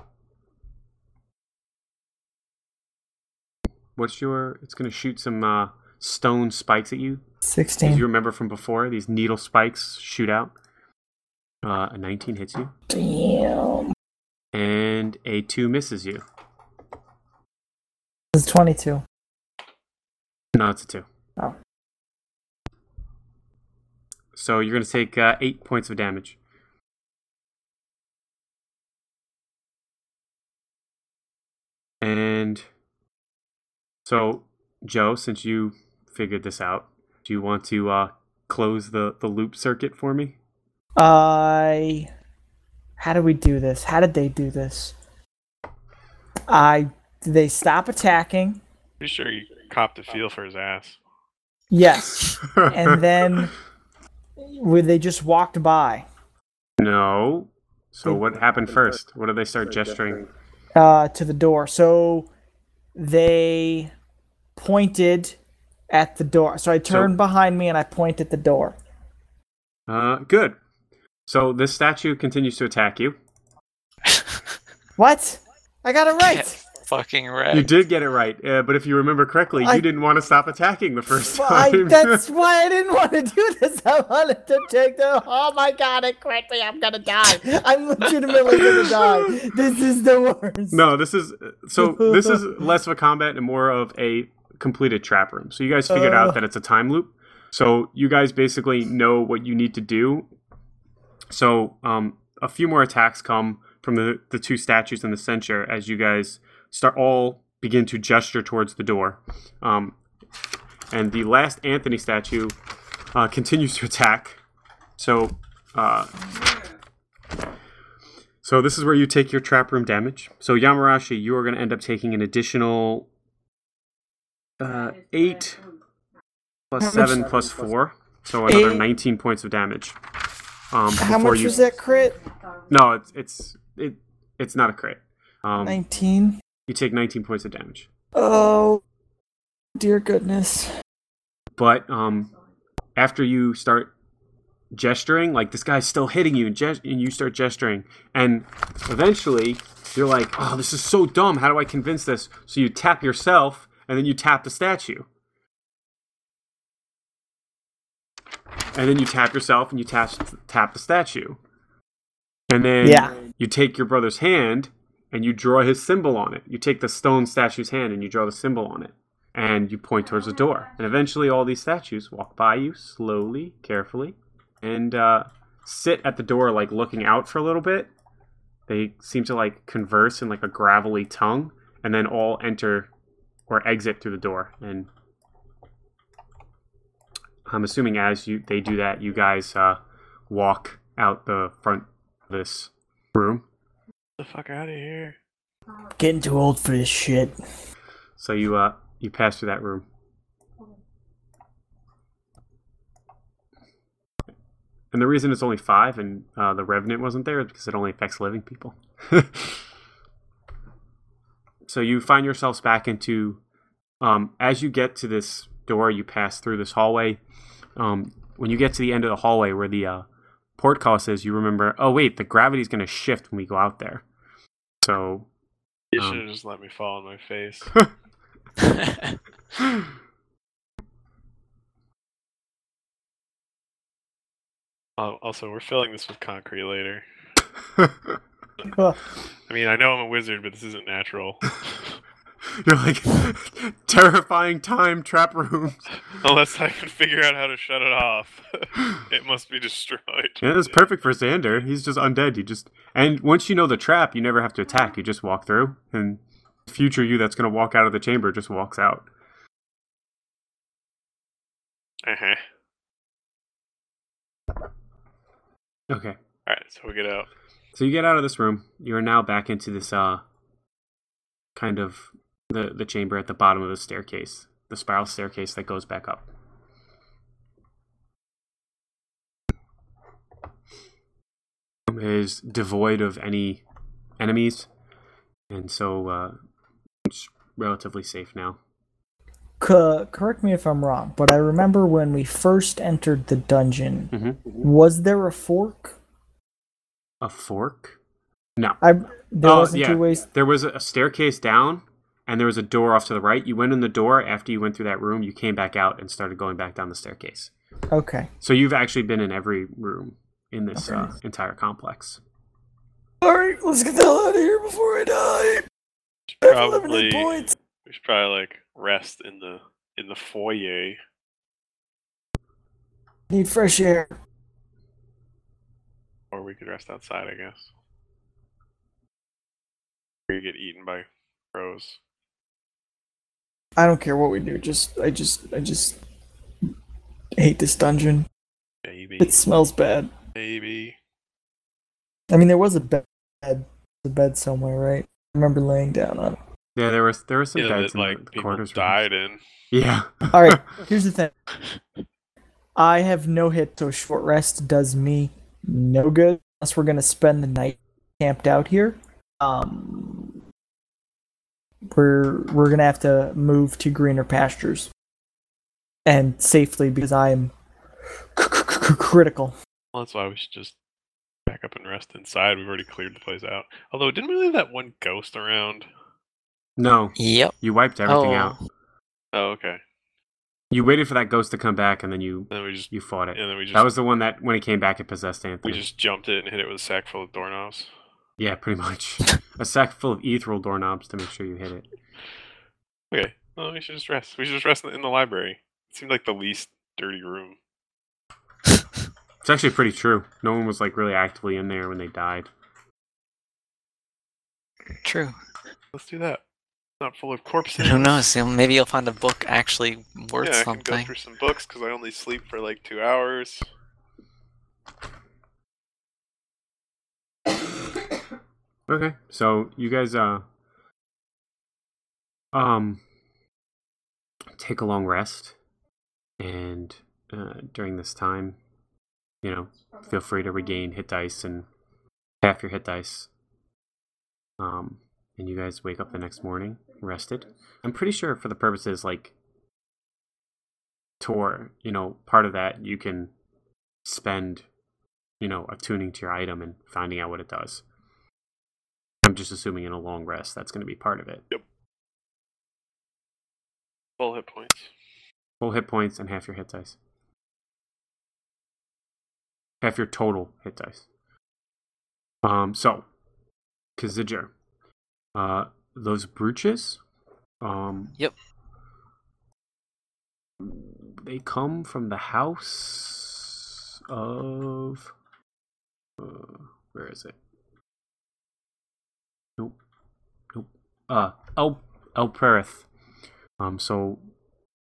What's your... It's going to shoot some uh, stone spikes at you. sixteen. As you remember from before, these needle spikes shoot out. Uh, a nineteen hits you. Damn. And a two misses you. It's twenty-two. No, it's a two. Oh. So you're going to take uh, eight points of damage. And... So, Joe, since you figured this out, do you want to uh, close the, the loop circuit for me? I... Uh, how do we do this? How did they do this? I... Did they stop attacking? Pretty sure you copped a feel for his ass. Yes. And then... Were they just walked by? No. So they, what happened first? What did they start gesturing? Uh, to the door. So... They pointed at the door. So I turned so, behind me and I point at the door. Uh, good. So this statue continues to attack you. What? I got it right. Get fucking right. You did get it right. Uh, but if you remember correctly, I, you didn't want to stop attacking the first time. I, that's why I didn't want to do this. I wanted to take the... Oh my god, it crit me. I'm going to die. I'm legitimately going to die. This is the worst. No, this is... So this is less of a combat and more of a completed trap room. So you guys figured uh, out that it's a time loop. So you guys basically know what you need to do. So um, a few more attacks come from the, the two statues and the censure as you guys... Start all begin to gesture towards the door, um, and the last Anthony statue uh, continues to attack. So, uh, So this is where you take your trap room damage. So Yamarashi, you are going to end up taking an additional uh, eight plus seven plus four. So another eight. nineteen points of damage. Um, How much you... was that crit? No, it's it's it it's not a crit. Um, nineteen. You take nineteen points of damage. Oh, dear goodness. But um, after you start gesturing, like this guy's still hitting you, and, gest- and you start gesturing, and eventually you're like, "Oh, this is so dumb. How do I convince this?" So you tap yourself, and then you tap the statue. And then you tap yourself and you tap tap the statue. And then yeah. you take your brother's hand and you draw his symbol on it. You take the stone statue's hand and you draw the symbol on it. And you point towards the door. And eventually all these statues walk by you slowly, carefully, and uh, sit at the door like looking out for a little bit. They seem to like converse in like a gravelly tongue and then all enter or exit through the door. And I'm assuming as you they do that, you guys uh, walk out the front of this room. Get the fuck out of here. Getting too old for this shit. So you uh you pass through that room. And the reason it's only five and uh, the Revenant wasn't there is because it only affects living people. So you find yourselves back into... Um, as you get to this door, you pass through this hallway. Um, when you get to the end of the hallway where the uh, portcullis is, you remember, oh wait, the gravity's going to shift when we go out there. So... You um, should have just let me fall on my face. uh, also, we're filling this with concrete later. I mean, I know I'm a wizard, but this isn't natural. You're like, terrifying time trap rooms. Unless I can figure out how to shut it off. It must be destroyed. Yeah, that's perfect for Xander. He's just undead. You just And once you know the trap, you never have to attack. You just walk through. And future you that's going to walk out of the chamber just walks out. Uh-huh. Okay. Alright, so we get out. So you get out of this room. You're now back into this, uh, kind of... The, the chamber at the bottom of the staircase, the spiral staircase that goes back up. It is devoid of any enemies, and so uh, it's relatively safe now. C- correct me if I'm wrong, but I remember when we first entered the dungeon, mm-hmm. was there a fork? A fork? No. I, there oh, wasn't yeah. two ways. There was a staircase down. And there was a door off to the right. You went in the door. After you went through that room, you came back out and started going back down the staircase. Okay. So you've actually been in every room in this okay. uh, entire complex. All right, let's get the hell out of here before I die. We should probably, we should probably like rest in the in the foyer. Need fresh air. Or we could rest outside, I guess. Or you get eaten by crows. I don't care what we do. Just, I just, I just hate this dungeon. Baby, it smells bad. Baby. I mean, there was a bed, a bed somewhere, right? I remember laying down on it. Yeah, there was, there was some yeah, beds that, in like, the people quarters died rooms. in. Yeah. All right. Here's the thing. I have no hit, so short rest does me no good unless we're gonna spend the night camped out here. Um. We're we're gonna have to move to greener pastures, and safely because I'm c- c- c- critical. Well, that's why we should just back up and rest inside. We've already cleared the place out. Although, didn't we leave that one ghost around? No. Yep. You wiped everything oh. out. Oh, okay. You waited for that ghost to come back, and then you and then we just, you fought it. And then we just, that was the one that when it came back, it possessed Anthony. We just jumped it and hit it with a sack full of doorknobs. Yeah, pretty much. A sack full of ethereal doorknobs to make sure you hit it. Okay. Well, we should just rest. We should just rest in the library. It seemed like the least dirty room. It's actually pretty true. No one was, like, really actively in there when they died. True. Let's do that. Not full of corpses. Who knows? So maybe you'll find a book actually worth yeah, something. Yeah, I can go through some books, because I only sleep for, like, two hours. Okay, so you guys uh um take a long rest, and uh, during this time, you know, feel free to regain hit dice and half your hit dice. Um, and you guys wake up the next morning rested. I'm pretty sure for the purposes like Tor, you know, part of that you can spend, you know, attuning to your item and finding out what it does. I'm just assuming in a long rest that's going to be part of it. Yep. Full hit points. Full hit points and half your hit dice. Half your total hit dice. Um, so, K'zidra, uh, those brooches, um, yep, they come from the house of, uh, where is it? Nope, nope, uh, El, El Prereth. Um, so,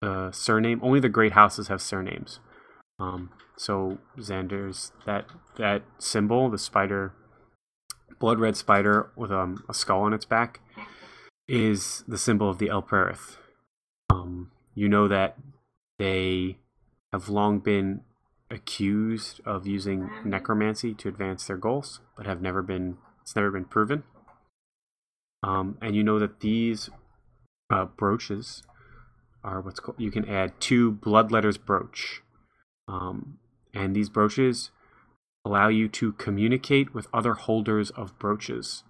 the surname, only the great houses have surnames. Um, so Xander's, that, that symbol, the spider, blood red spider with um, a skull on its back, is the symbol of the El Prereth. Um, you know that they have long been accused of using necromancy to advance their goals, but have never been, it's never been proven. Um, and you know that these uh, brooches are what's called, you can add two bloodletter's brooch. Um, and these brooches allow you to communicate with other holders of brooches.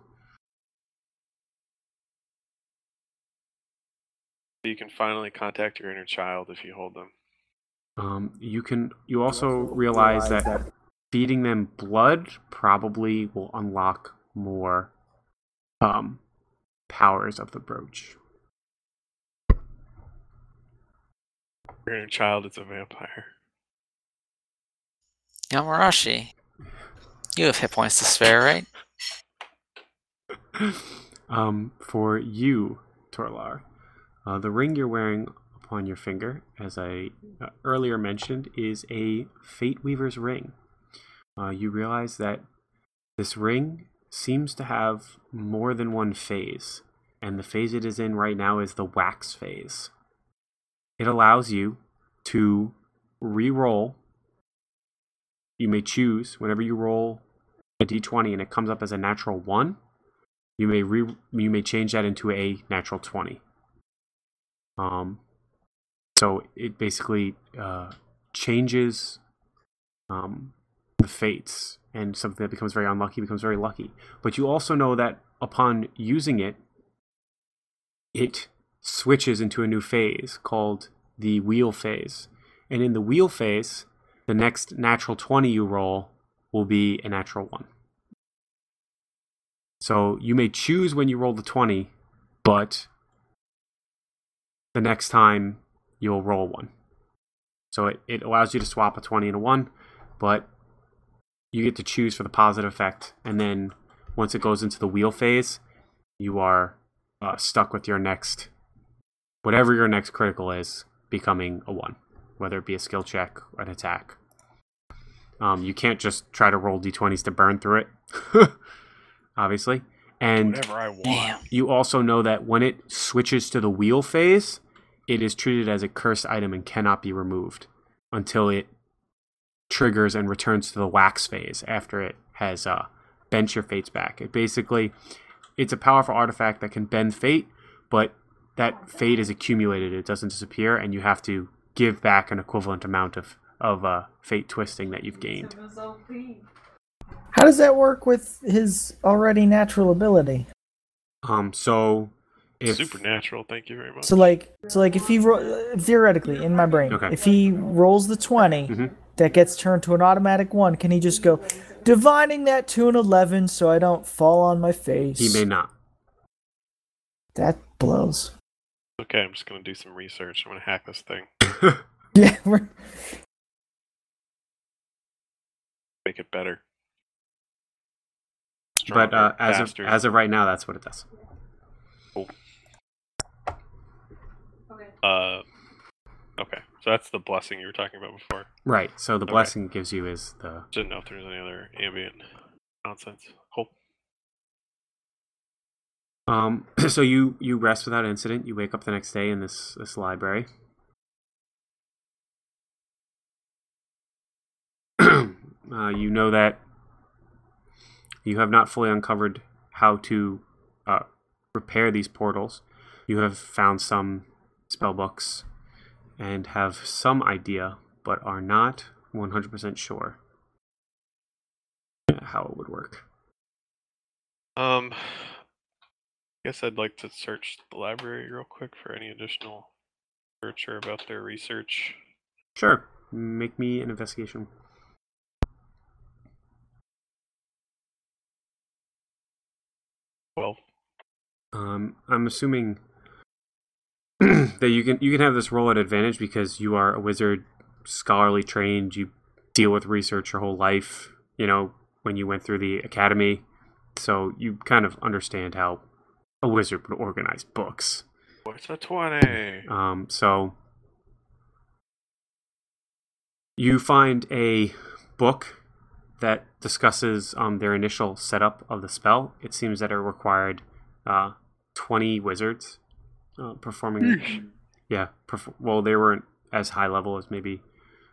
You can finally contact your inner child if you hold them. Um, you can. You also realize, realize that, that feeding them blood probably will unlock more um, powers of the brooch. Your inner child is a vampire. Yamarashi, you have hit points to spare, right? Um, for you, Torlar, uh, the ring you're wearing upon your finger, as I uh, earlier mentioned, is a Fate Weaver's ring. Uh, you realize that this ring seems to have more than one phase, and the phase it is in right now is the wax phase. It allows you to re-roll. You may choose, whenever you roll a d twenty and it comes up as a natural one, you may re- you may change that into a natural twenty. Um, so it basically uh, changes um, the fates, and something that becomes very unlucky becomes very lucky. But you also know that upon using it, it switches into a new phase called the wheel phase. And in the wheel phase, the next natural twenty you roll will be a natural one. So you may choose when you roll the twenty, but the next time you'll roll one. So it, it allows you to swap a twenty and a one, but you get to choose for the positive effect. And then once it goes into the wheel phase, you are uh, stuck with your next, whatever your next critical is, becoming a one. Whether it be a skill check or an attack. Um, you can't just try to roll d twenties to burn through it, obviously. And whatever I want. You also know that when it switches to the wheel phase, it is treated as a cursed item and cannot be removed until it triggers and returns to the wax phase after it has uh, bent your fates back. It basically, it's a powerful artifact that can bend fate, but that fate is accumulated. It doesn't disappear, and you have to give back an equivalent amount of, of uh, fate twisting that you've gained. How does that work with his already natural ability? Um, so... If, Supernatural, thank you very much. So like, so like if he... Ro- theoretically, in my brain, okay. If he rolls the twenty, mm-hmm. that gets turned to an automatic one, can he just go, divining that to an eleven so I don't fall on my face? He may not. That blows. Okay, I'm just going to do some research. I'm going to hack this thing. Yeah, we're... Make it better. Stronger, but uh, as of, as of right now, that's what it does. Cool. Okay. Uh, okay, so that's the blessing you were talking about before. Right, so the blessing okay. gives you is the... Didn't know if there was any other ambient nonsense. Cool. Um, so you, you rest without incident. You wake up the next day in this, this library. uh, you know that you have not fully uncovered how to uh, repair these portals. You have found some spell books and have some idea, but are not one hundred percent sure how it would work. Um... I guess I'd like to search the library real quick for any additional literature about their research. Sure. Make me an investigation. Well, um, I'm assuming that you can you can have this roll at advantage because you are a wizard, scholarly trained. You deal with research your whole life. You know, when you went through the academy, so you kind of understand how a wizard would organize books. What's a twenty? Um, so you find a book that discusses um, their initial setup of the spell. It seems that it required uh, twenty wizards uh, performing. Eesh. Yeah. Perf- well, they weren't as high level as maybe.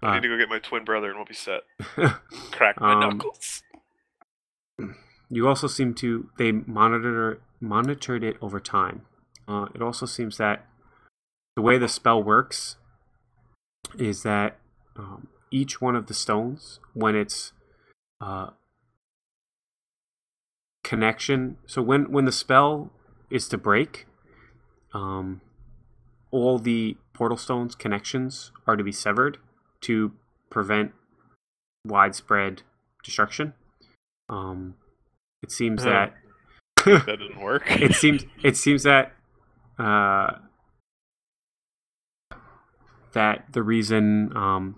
Uh, I need to go get my twin brother and we'll be set. Crack my um, knuckles. You also seem to... They monitor... monitored it over time. Uh, it also seems that the way the spell works is that um, each one of the stones, when it's uh, connection, so when, when the spell is to break, um, all the portal stones' connections are to be severed to prevent widespread destruction. Um, it seems uh-huh. that that didn't work. it seems it seems that uh, that the reason um,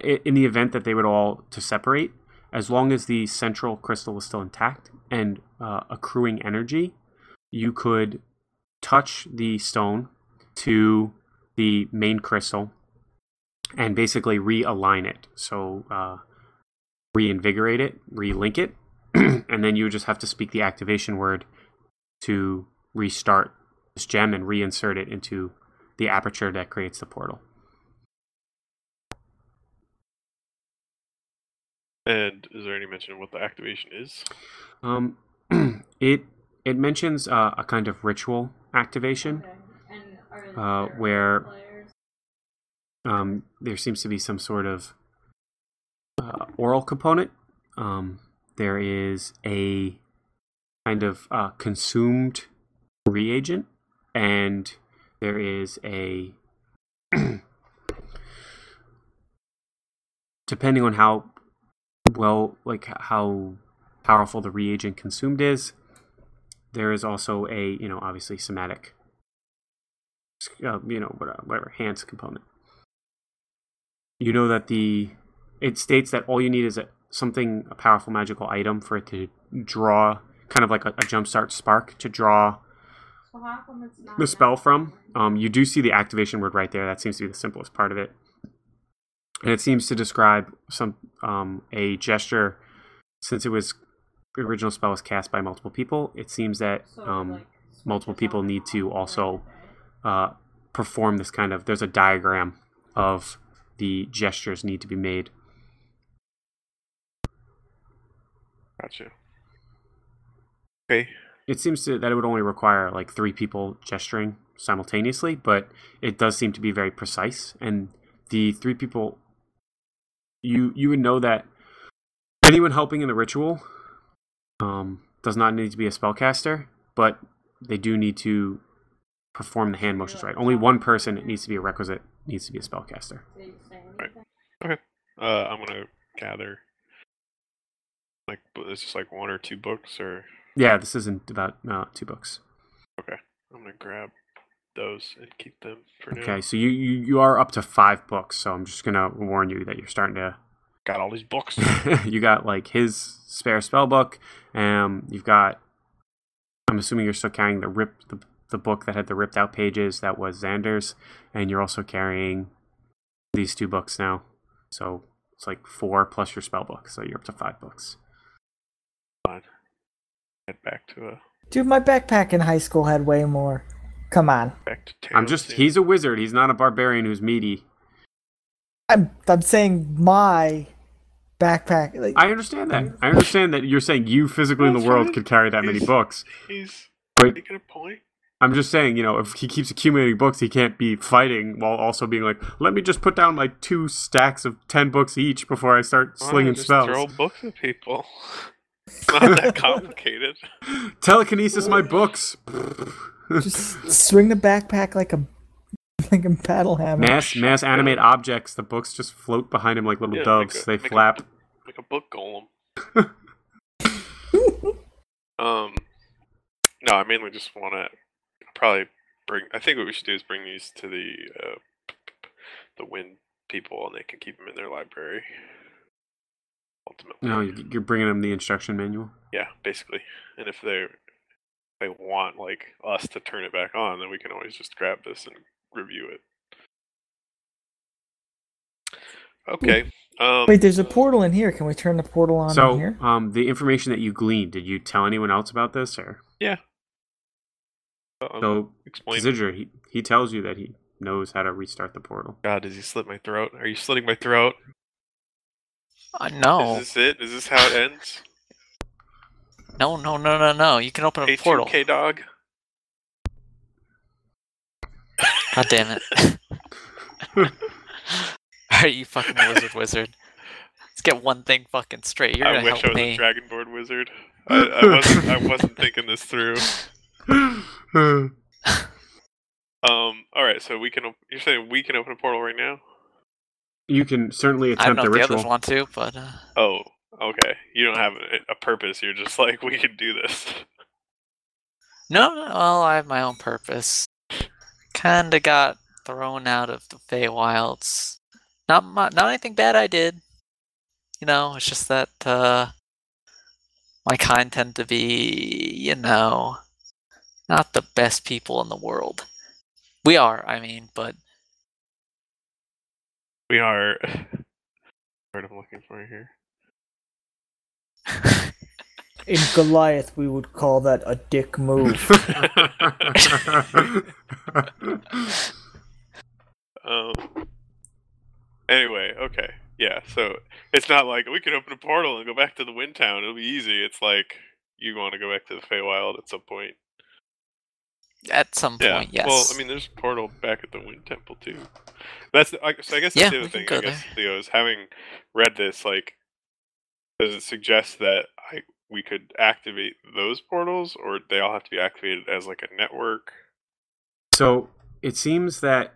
in the event that they would all to separate, as long as the central crystal was still intact and uh, accruing energy, you could touch the stone to the main crystal and basically realign it. So uh, reinvigorate it, relink it. And then you would just have to speak the activation word to restart this gem and reinsert it into the aperture that creates the portal. And is there any mention of what the activation is? Um, it it mentions uh, a kind of ritual activation, okay. And are there uh, where um, there seems to be some sort of uh, oral component. Um, There is a kind of uh, consumed reagent, and there is a, depending on how well, like how powerful the reagent consumed is, there is also a, you know, obviously somatic, uh, you know, whatever, hands component. You know that the, it states that all you need is a, something, a powerful magical item for it to draw, kind of like a, a jumpstart spark to draw so how come it's not the spell from. Um, you do see the activation word right there. That seems to be the simplest part of it. And it seems to describe some um, a gesture, since it was the original spell was cast by multiple people, it seems that um, multiple people need to also uh, perform this kind of, there's a diagram of the gestures need to be made. Gotcha. Okay. It seems to, that it would only require like three people gesturing simultaneously, but it does seem to be very precise. And the three people, you you would know that anyone helping in the ritual um, does not need to be a spellcaster, but they do need to perform the hand motions right. Only one person it needs to be a requisite needs to be a spellcaster. Right. Okay. Uh, I'm gonna gather. Like, is this like one or two books, or? Yeah, this isn't about uh, two books. Okay, I'm gonna grab those and keep them for now. Okay, so you, you, you are up to five books, so I'm just gonna warn you that you're starting to. Got all these books. You got like his spare spell book, um, you've got. I'm assuming you're still carrying the rip the the book that had the ripped out pages that was Xander's, and you're also carrying these two books now. So it's like four plus your spell book, so you're up to five books. Head back to a... Dude, my backpack in high school had way more. Come on. Back to Taylor, I'm just... Too. He's a wizard. He's not a barbarian who's meaty. I'm, I'm saying my... backpack. Like, I understand that. I understand that you're saying you physically in the world could carry that he's, many books. He's but making a point. I'm just saying, you know, if he keeps accumulating books, he can't be fighting while also being like, let me just put down like two stacks of ten books each before I start Why slinging I just spells. Throw books at people. It's not that complicated. Telekinesis my books. Just swing the backpack like a like a battle hammer. Mass, mass animate objects. The books just float behind him like little yeah, doves. Like a, they like flap. A, like a book golem. um, no, I mainly just want to probably bring... I think what we should do is bring these to the uh, the Wind people, and they can keep them in their library. Ultimately. No, you're bringing them the instruction manual? Yeah, basically. And if they they want like us to turn it back on, then we can always just grab this and review it. Okay. Um, Wait, there's a portal in here. Can we turn the portal on so, in here? So, um, the information that you gleaned, did you tell anyone else about this? Or? Yeah. Um, so, Xander, he, he tells you that he knows how to restart the portal. God, does he slit my throat? Are you slitting my throat? Uh, no. Is this it? Is this how it ends? No, no, no, no, no. You can open a H U K portal. H U K dog. God damn it. Alright, you fucking wizard wizard. Let's get one thing fucking straight. You're I gonna wish help I was me. a dragonborn wizard. I, I, wasn't, I wasn't thinking this through. um, Alright, so we can... You're saying we can open a portal right now? You can certainly attempt the ritual. I don't know if the others want to, but... Uh... Oh, okay. You don't have a, a purpose. You're just like, we can do this. No, no, well, I have my own purpose. Kinda got thrown out of the Feywilds. Not my, not anything bad I did. You know, it's just that uh, my kind tend to be, you know, not the best people in the world. We are, I mean, but we are. What I'm looking for here. In Goliath, we would call that a dick move. um. Anyway, okay, yeah. So it's not like we can open a portal and go back to the Wind Town. It'll be easy. It's like you want to go back to the Feywild at some point. At some yeah. point, yes. Well, I mean, there's a portal back at the Wind Temple too. That's the, I, so. I guess that's yeah, the other thing. I guess there. Theo is having read this. Like, does it suggest that I? we could activate those portals, or they all have to be activated as like a network? So it seems that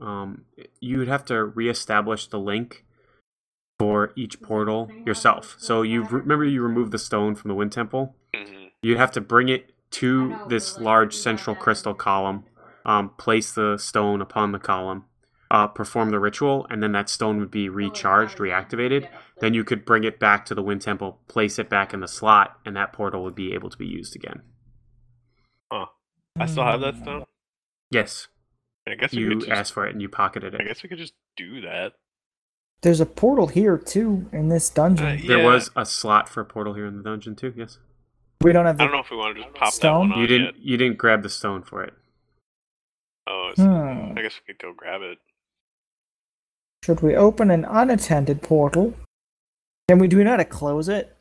um, you would have to reestablish the link for each portal yourself. So you remember you removed the stone from the Wind Temple? Mm-hmm. You'd have to bring it to this large central crystal column, um, place the stone upon the column, uh, perform the ritual, and then that stone would be recharged, reactivated. Then you could bring it back to the Wind Temple, place it back in the slot, and that portal would be able to be used again. Huh. I still have that stone? Yes. I guess you just, asked for it and you pocketed it. I guess we could just do that. There's a portal here, too, in this dungeon. Uh, yeah. There was a slot for a portal here in the dungeon, too, yes. We don't have the I don't know if we want to just pop stone? that one on you didn't, yet. You didn't grab the stone for it. Oh, so hmm. I guess we could go grab it. Should we open an unattended portal? Can we do not to close it?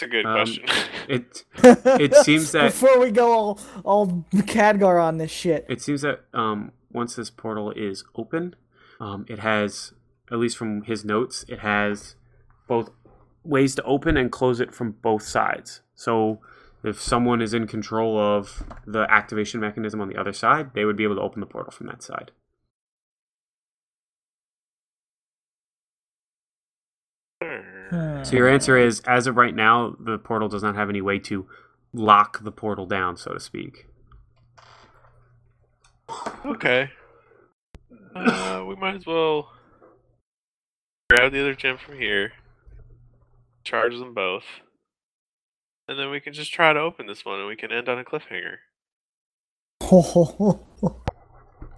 That's a good um, question. It it seems that... Before we go all, all Khadgar on this shit. It seems that um, once this portal is open, um, it has, at least from his notes, it has both ways to open and close it from both sides. So if someone is in control of the activation mechanism on the other side, they would be able to open the portal from that side. So your answer is, as of right now, the portal does not have any way to lock the portal down, so to speak. Okay. Uh, we might as well grab the other gem from here, charge them both, and then we can just try to open this one, and we can end on a cliffhanger.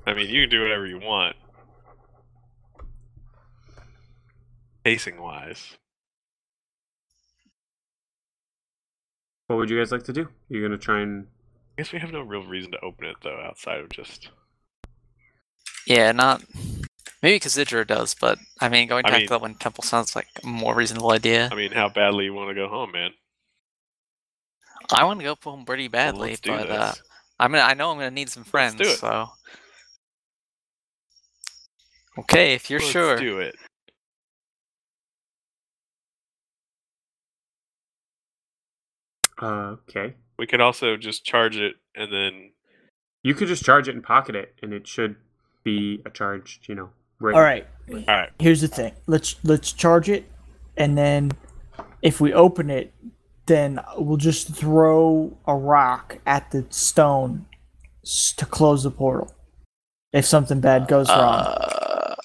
I mean, you can do whatever you want. Pacing-wise. what would you guys like to do? You're gonna try and... I guess we have no real reason to open it, though, outside of just... Yeah, not... Maybe K'zidra does, but, I mean, going back I mean, to that Wind Temple sounds like a more reasonable idea. I mean, how badly you want to go home, man? I want to go home pretty badly, well, but uh, I'm gonna, I know I'm going to need some friends, let's do it. So... Okay, if you're let's sure. Let's do it. Uh, okay. We could also just charge it, and then... You could just charge it and pocket it, and it should be a charged, you know... Ring. All right. All right. Here's the thing. Let's let's charge it, and then if we open it, then we'll just throw a rock at the stone to close the portal if something bad goes wrong. Uh,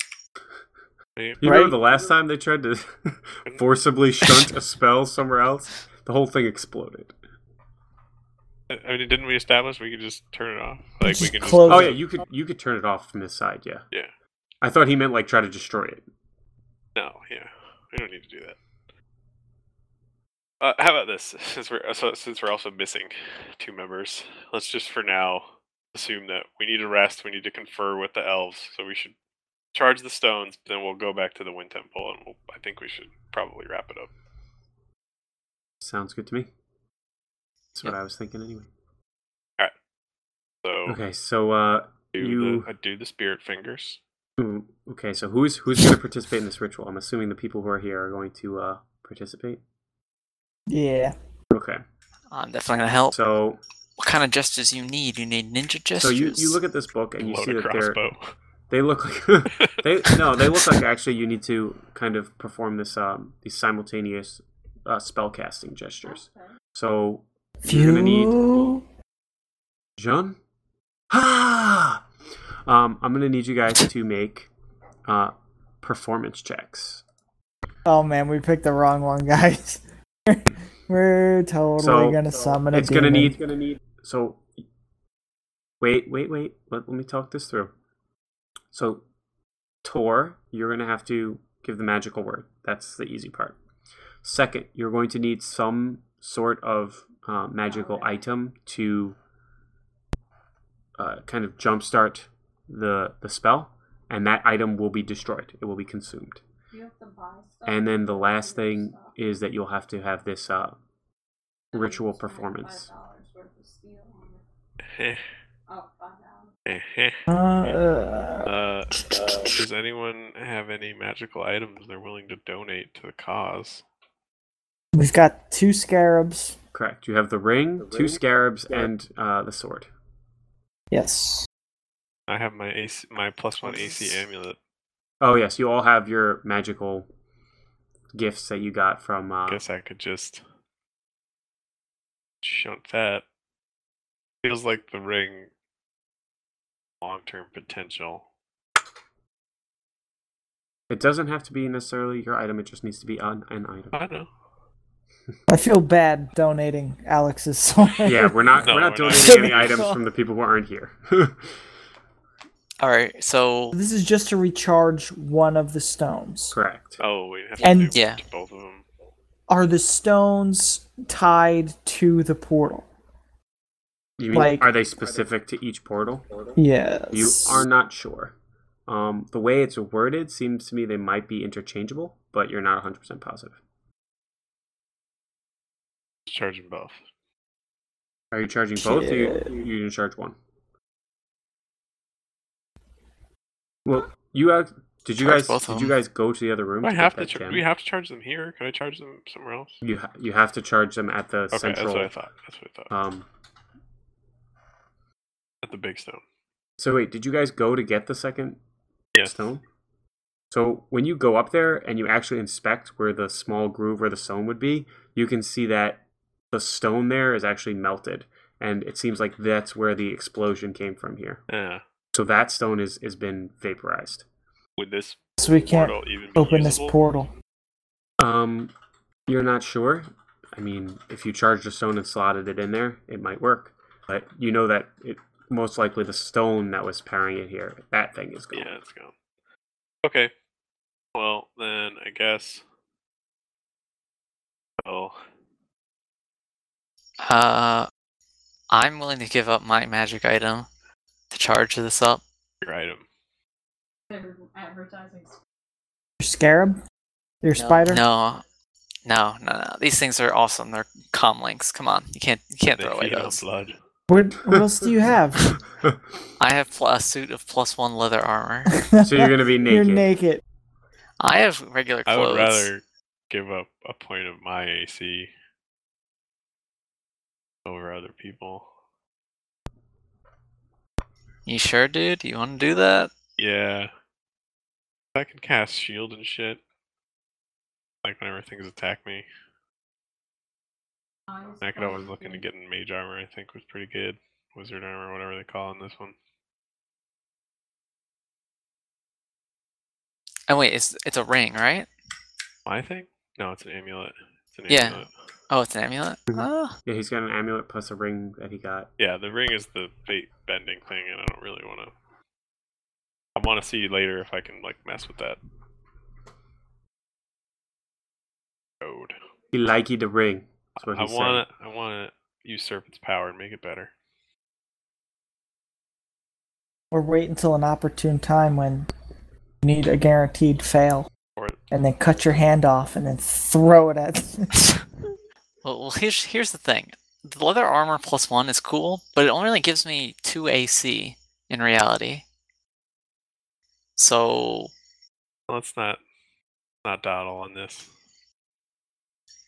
you right? Remember the last time they tried to forcibly shunt a spell somewhere else? The whole thing exploded. I mean, didn't we establish we could just turn it off? Like just we can. Just... Oh yeah, you could you could turn it off from this side. Yeah. Yeah. I thought he meant like try to destroy it. No, yeah, we don't need to do that. Uh, how about this? Since we're so, since we're also missing two members, let's just for now assume that we need to rest. We need to confer with the elves, so we should charge the stones. Then we'll go back to the Wind Temple, and we'll, I think we should probably wrap it up. Sounds good to me. That's what I was thinking anyway. Alright. So Okay, so uh do you the, I do the spirit fingers. Ooh, okay, so who's who's gonna participate in this ritual? I'm assuming the people who are here are going to uh participate. Yeah. Okay. I'm definitely gonna help. So what kind of gestures you need? You need ninja gestures. So you, you look at this book and you see that they're they look like they no, they look like actually you need to kind of perform this um these simultaneous uh spell casting gestures. So you're gonna need John. Ah! Um, I'm gonna need you guys to make uh, performance checks. Oh man, we picked the wrong one, guys. We're totally so, gonna so summon a it's demon. Gonna need, gonna need. So wait, wait, wait. Let, let me talk this through. So Tor, you're gonna have to give the magical word. That's the easy part. Second, you're going to need some sort of uh, magical item to uh, kind of jumpstart the the spell, and that item will be destroyed. It will be consumed. You have to buy stuff. And then the last thing stuff. Is that you'll have to have this uh, ritual performance. Uh, uh, does anyone have any magical items they're willing to donate to the cause? We've got two scarabs. Correct. You have the ring, the ring two scarabs, yeah. and uh, the sword. Yes. I have my A C, my plus one A C amulet. Oh, yes. You all have your magical gifts that you got from... Uh... I guess I could just shunt that. Feels like the ring long-term potential. It doesn't have to be necessarily your item. It just needs to be an, an item. I know. I feel bad donating Alex's sword. Yeah, we're not no, we're not we're donating not. any items from the people who aren't here. All right, so this is just to recharge one of the stones. Correct. Oh, we have and to yeah. both of them. Are the stones tied to the portal? You mean like, are they specific are they... to each portal? Yes. You are not sure. Um, the way it's worded seems to me they might be interchangeable, but you're not one hundred percent positive. Charging both. Are you charging both, yeah. or you you gonna charge one? Well, you have, did you charge guys did you guys go to the other room? I to have to. Char- we have to charge them here. Can I charge them somewhere else? You ha- you have to charge them at the okay, central. Okay, that's what I thought. That's what I thought. Um, at the big stone. So wait, did you guys go to get the second yes. stone? So when you go up there and you actually inspect where the small groove where the stone would be, you can see that the stone there is actually melted, and it seems like that's where the explosion came from here. Yeah. So that stone is has been vaporized. Would this so we can't even open usable? This portal? Um, you're not sure. I mean, if you charged a stone and slotted it in there, it might work. But you know that it most likely the stone that was powering it here, that thing is gone. Yeah, it's gone. Okay. Well, then I guess. Oh. Uh, I'm willing to give up my magic item to charge this up. Your item. Advertising. Your scarab? Your no, spider? No. No, no, no. These things are awesome. They're comlinks. Come on. You can't you can't they throw away those. Blood. What, what else do you have? I have pl- a suit of plus one leather armor. So you're going to be naked. You're naked. I have regular clothes. I would rather give up a point of my A C over other people. You sure, dude? You want to do that? Yeah. I can cast shield and shit. Like whenever things attack me. I could always look into getting mage armor, I think was pretty good. Wizard armor, whatever they call in this one. Oh wait, it's it's a ring, right? My thing? No, it's an amulet. It's an yeah. amulet. Oh, it's an amulet? Mm-hmm. Oh. Yeah, he's got an amulet plus a ring that he got. Yeah, the ring is the fate bending thing, and I don't really want to... I want to see later if I can, like, mess with that. Code. He likey the ring. That's what I want to I want to usurp its power and make it better. Or wait until an opportune time when you need a guaranteed fail. Or... And then cut your hand off and then throw it at Well, well here's, here's the thing. The leather armor plus one is cool, but it only really gives me two A C in reality. So... Let's not, not dawdle on this.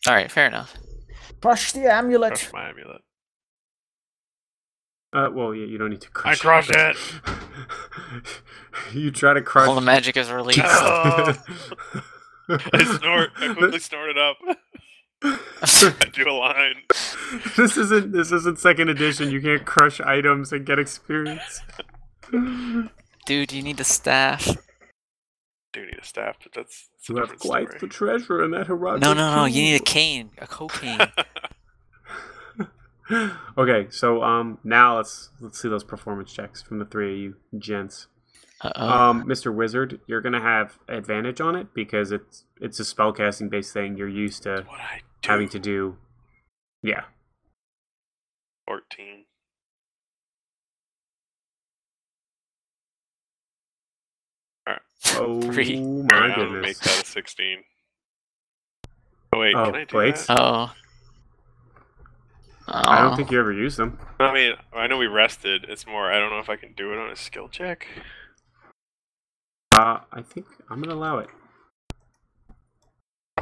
Alright, fair enough. Crush the amulet! Crush my amulet. Uh, well, yeah, you don't need to crush it. I crushed it! You try to crush... All the magic is released. Oh! I snort. I quickly snort it up. I do a line. This isn't, this isn't second edition. You can't crush items and get experience. Dude, you need a staff. Do need a staff, but that's... that's you have quite story. The treasure in that Herod's. No, no, no, you need a cane. A cocaine. Okay, so um, now let's let's see those performance checks from the three of you gents. Uh-oh. Um, Mister Wizard, you're going to have advantage on it because it's it's a spellcasting-based thing you're used to having to do. Yeah. fourteen. Oh Three. My right, goodness! Make that a sixteen. Oh wait, oh, can I do plates? That? Oh. oh, I don't think you ever used them. I mean, I know we rested. It's more. I don't know if I can do it on a skill check. Uh, I think I'm gonna allow it.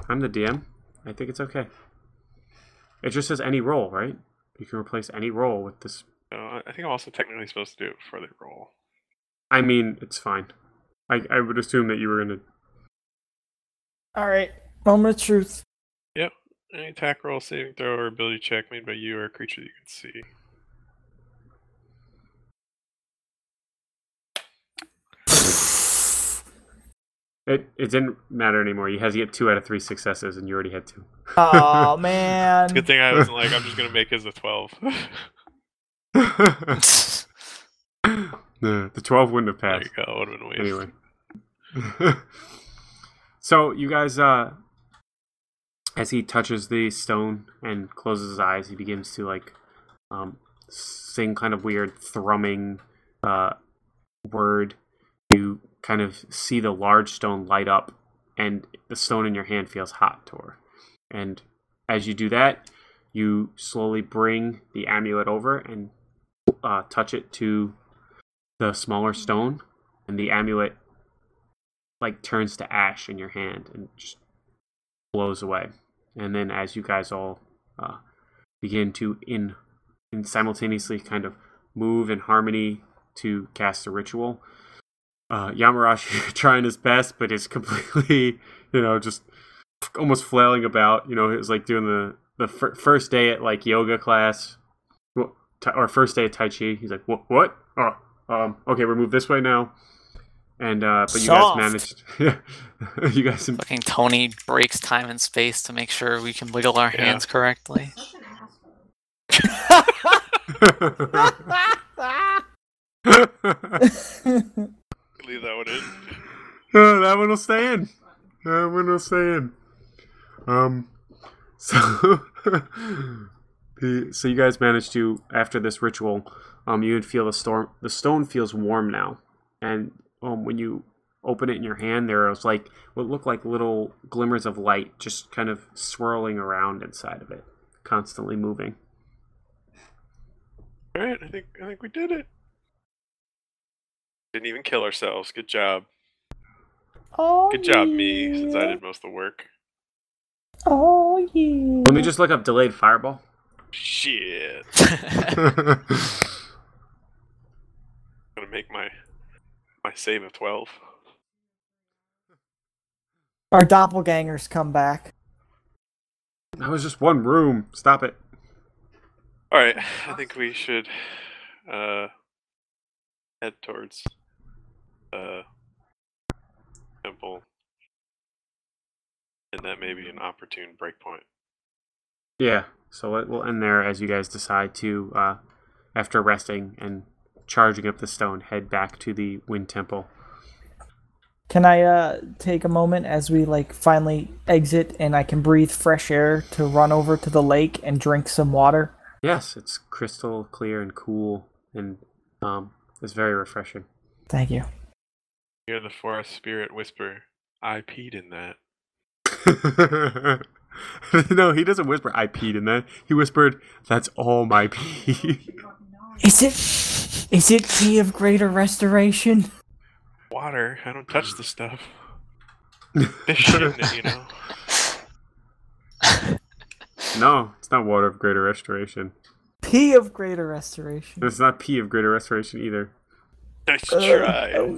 I'm the D M. I think it's okay. It just says any roll, right? You can replace any roll with this. No, I think I'm also technically supposed to do it before they roll. I mean, it's fine. I, I would assume that you were gonna. Alright, moment of truth. Yep, any attack roll, saving throw, or ability check made by you or a creature that you can see. It it didn't matter anymore. You had to get two out of three successes, and you already had two. Oh man! It's a good thing I wasn't like, I'm just gonna make his a twelve. The the twelve wouldn't have passed. There you go. Would have been waste. Anyway. So you guys, uh, as he touches the stone and closes his eyes, he begins to like um, sing kind of weird thrumming uh, word. You kind of see the large stone light up, and the stone in your hand feels hot to her. And as you do that, you slowly bring the amulet over and uh, touch it to the smaller stone, and the amulet like turns to ash in your hand and just blows away. And then as you guys all uh, begin to in, in simultaneously kind of move in harmony to cast a ritual, uh, Yamarashi trying his best, but is completely, you know, just almost flailing about. You know, it was like doing the, the fir- first day at like yoga class, or first day at Tai Chi. He's like, what? What? Oh. Um, okay, we're moved this way now, and uh, but you Soft. guys managed. Yeah, you guys. Fucking Tony breaks time and space to make sure we can wiggle our yeah. hands correctly. Leave that one in. Uh, that one will stay in. That one will stay in. Um, so So you guys managed to, after this ritual, um, you would feel the storm. The stone feels warm now, and um, when you open it in your hand, there was like what looked like little glimmers of light, just kind of swirling around inside of it, constantly moving. All right, I think I think we did it. Didn't even kill ourselves. Good job. Oh, good job, yeah. Me, since I did most of the work. Oh yeah. Let me just look up delayed fireball. Shit. I'm gonna make my my save of twelve. Our doppelgangers come back. That was just one room. Stop it. Alright, I think we should uh head towards uh temple. And that may be an opportune breakpoint. Yeah. So it will end there as you guys decide to, uh, after resting and charging up the stone, head back to the Wind Temple. Can I uh, take a moment as we like finally exit and I can breathe fresh air to run over to the lake and drink some water? Yes, it's crystal clear and cool and um, it's very refreshing. Thank you. You hear the forest spirit whisper, I peed in that. No, he doesn't whisper, I peed in that. He whispered, that's all my pee. Is it, is it pee of greater restoration? Water. I don't touch the stuff. Fish shouldn't it, you know? No, it's not water of greater restoration. Pee of greater restoration. It's not pee of greater restoration either. Nice try. Uh,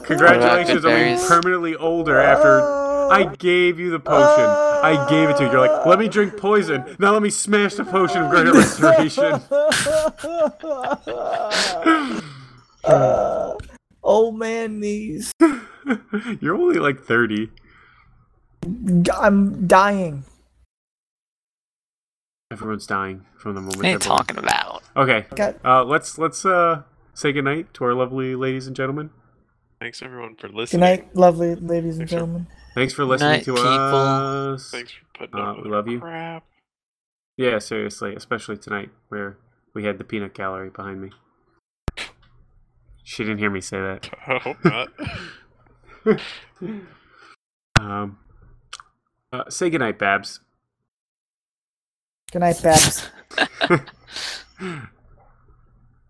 Congratulations on being permanently older uh, after... I gave you the potion. Uh, I gave it to you. You're like, let me drink poison. Now let me smash the potion of greater restoration. Uh, old man knees. You're only like thirty. I'm dying. Everyone's dying from the moment. What are you talking about? Okay. Uh, let's let's uh, say goodnight to our lovely ladies and gentlemen. Thanks, everyone, for listening. Good night, lovely ladies and Thanks, gentlemen. Thanks for listening night, to people. us. Thanks for putting uh, up we love you. Crap. Yeah, seriously, especially tonight where we had the peanut gallery behind me. She didn't hear me say that. I hope not. um, uh, say goodnight, Babs. Goodnight, Babs.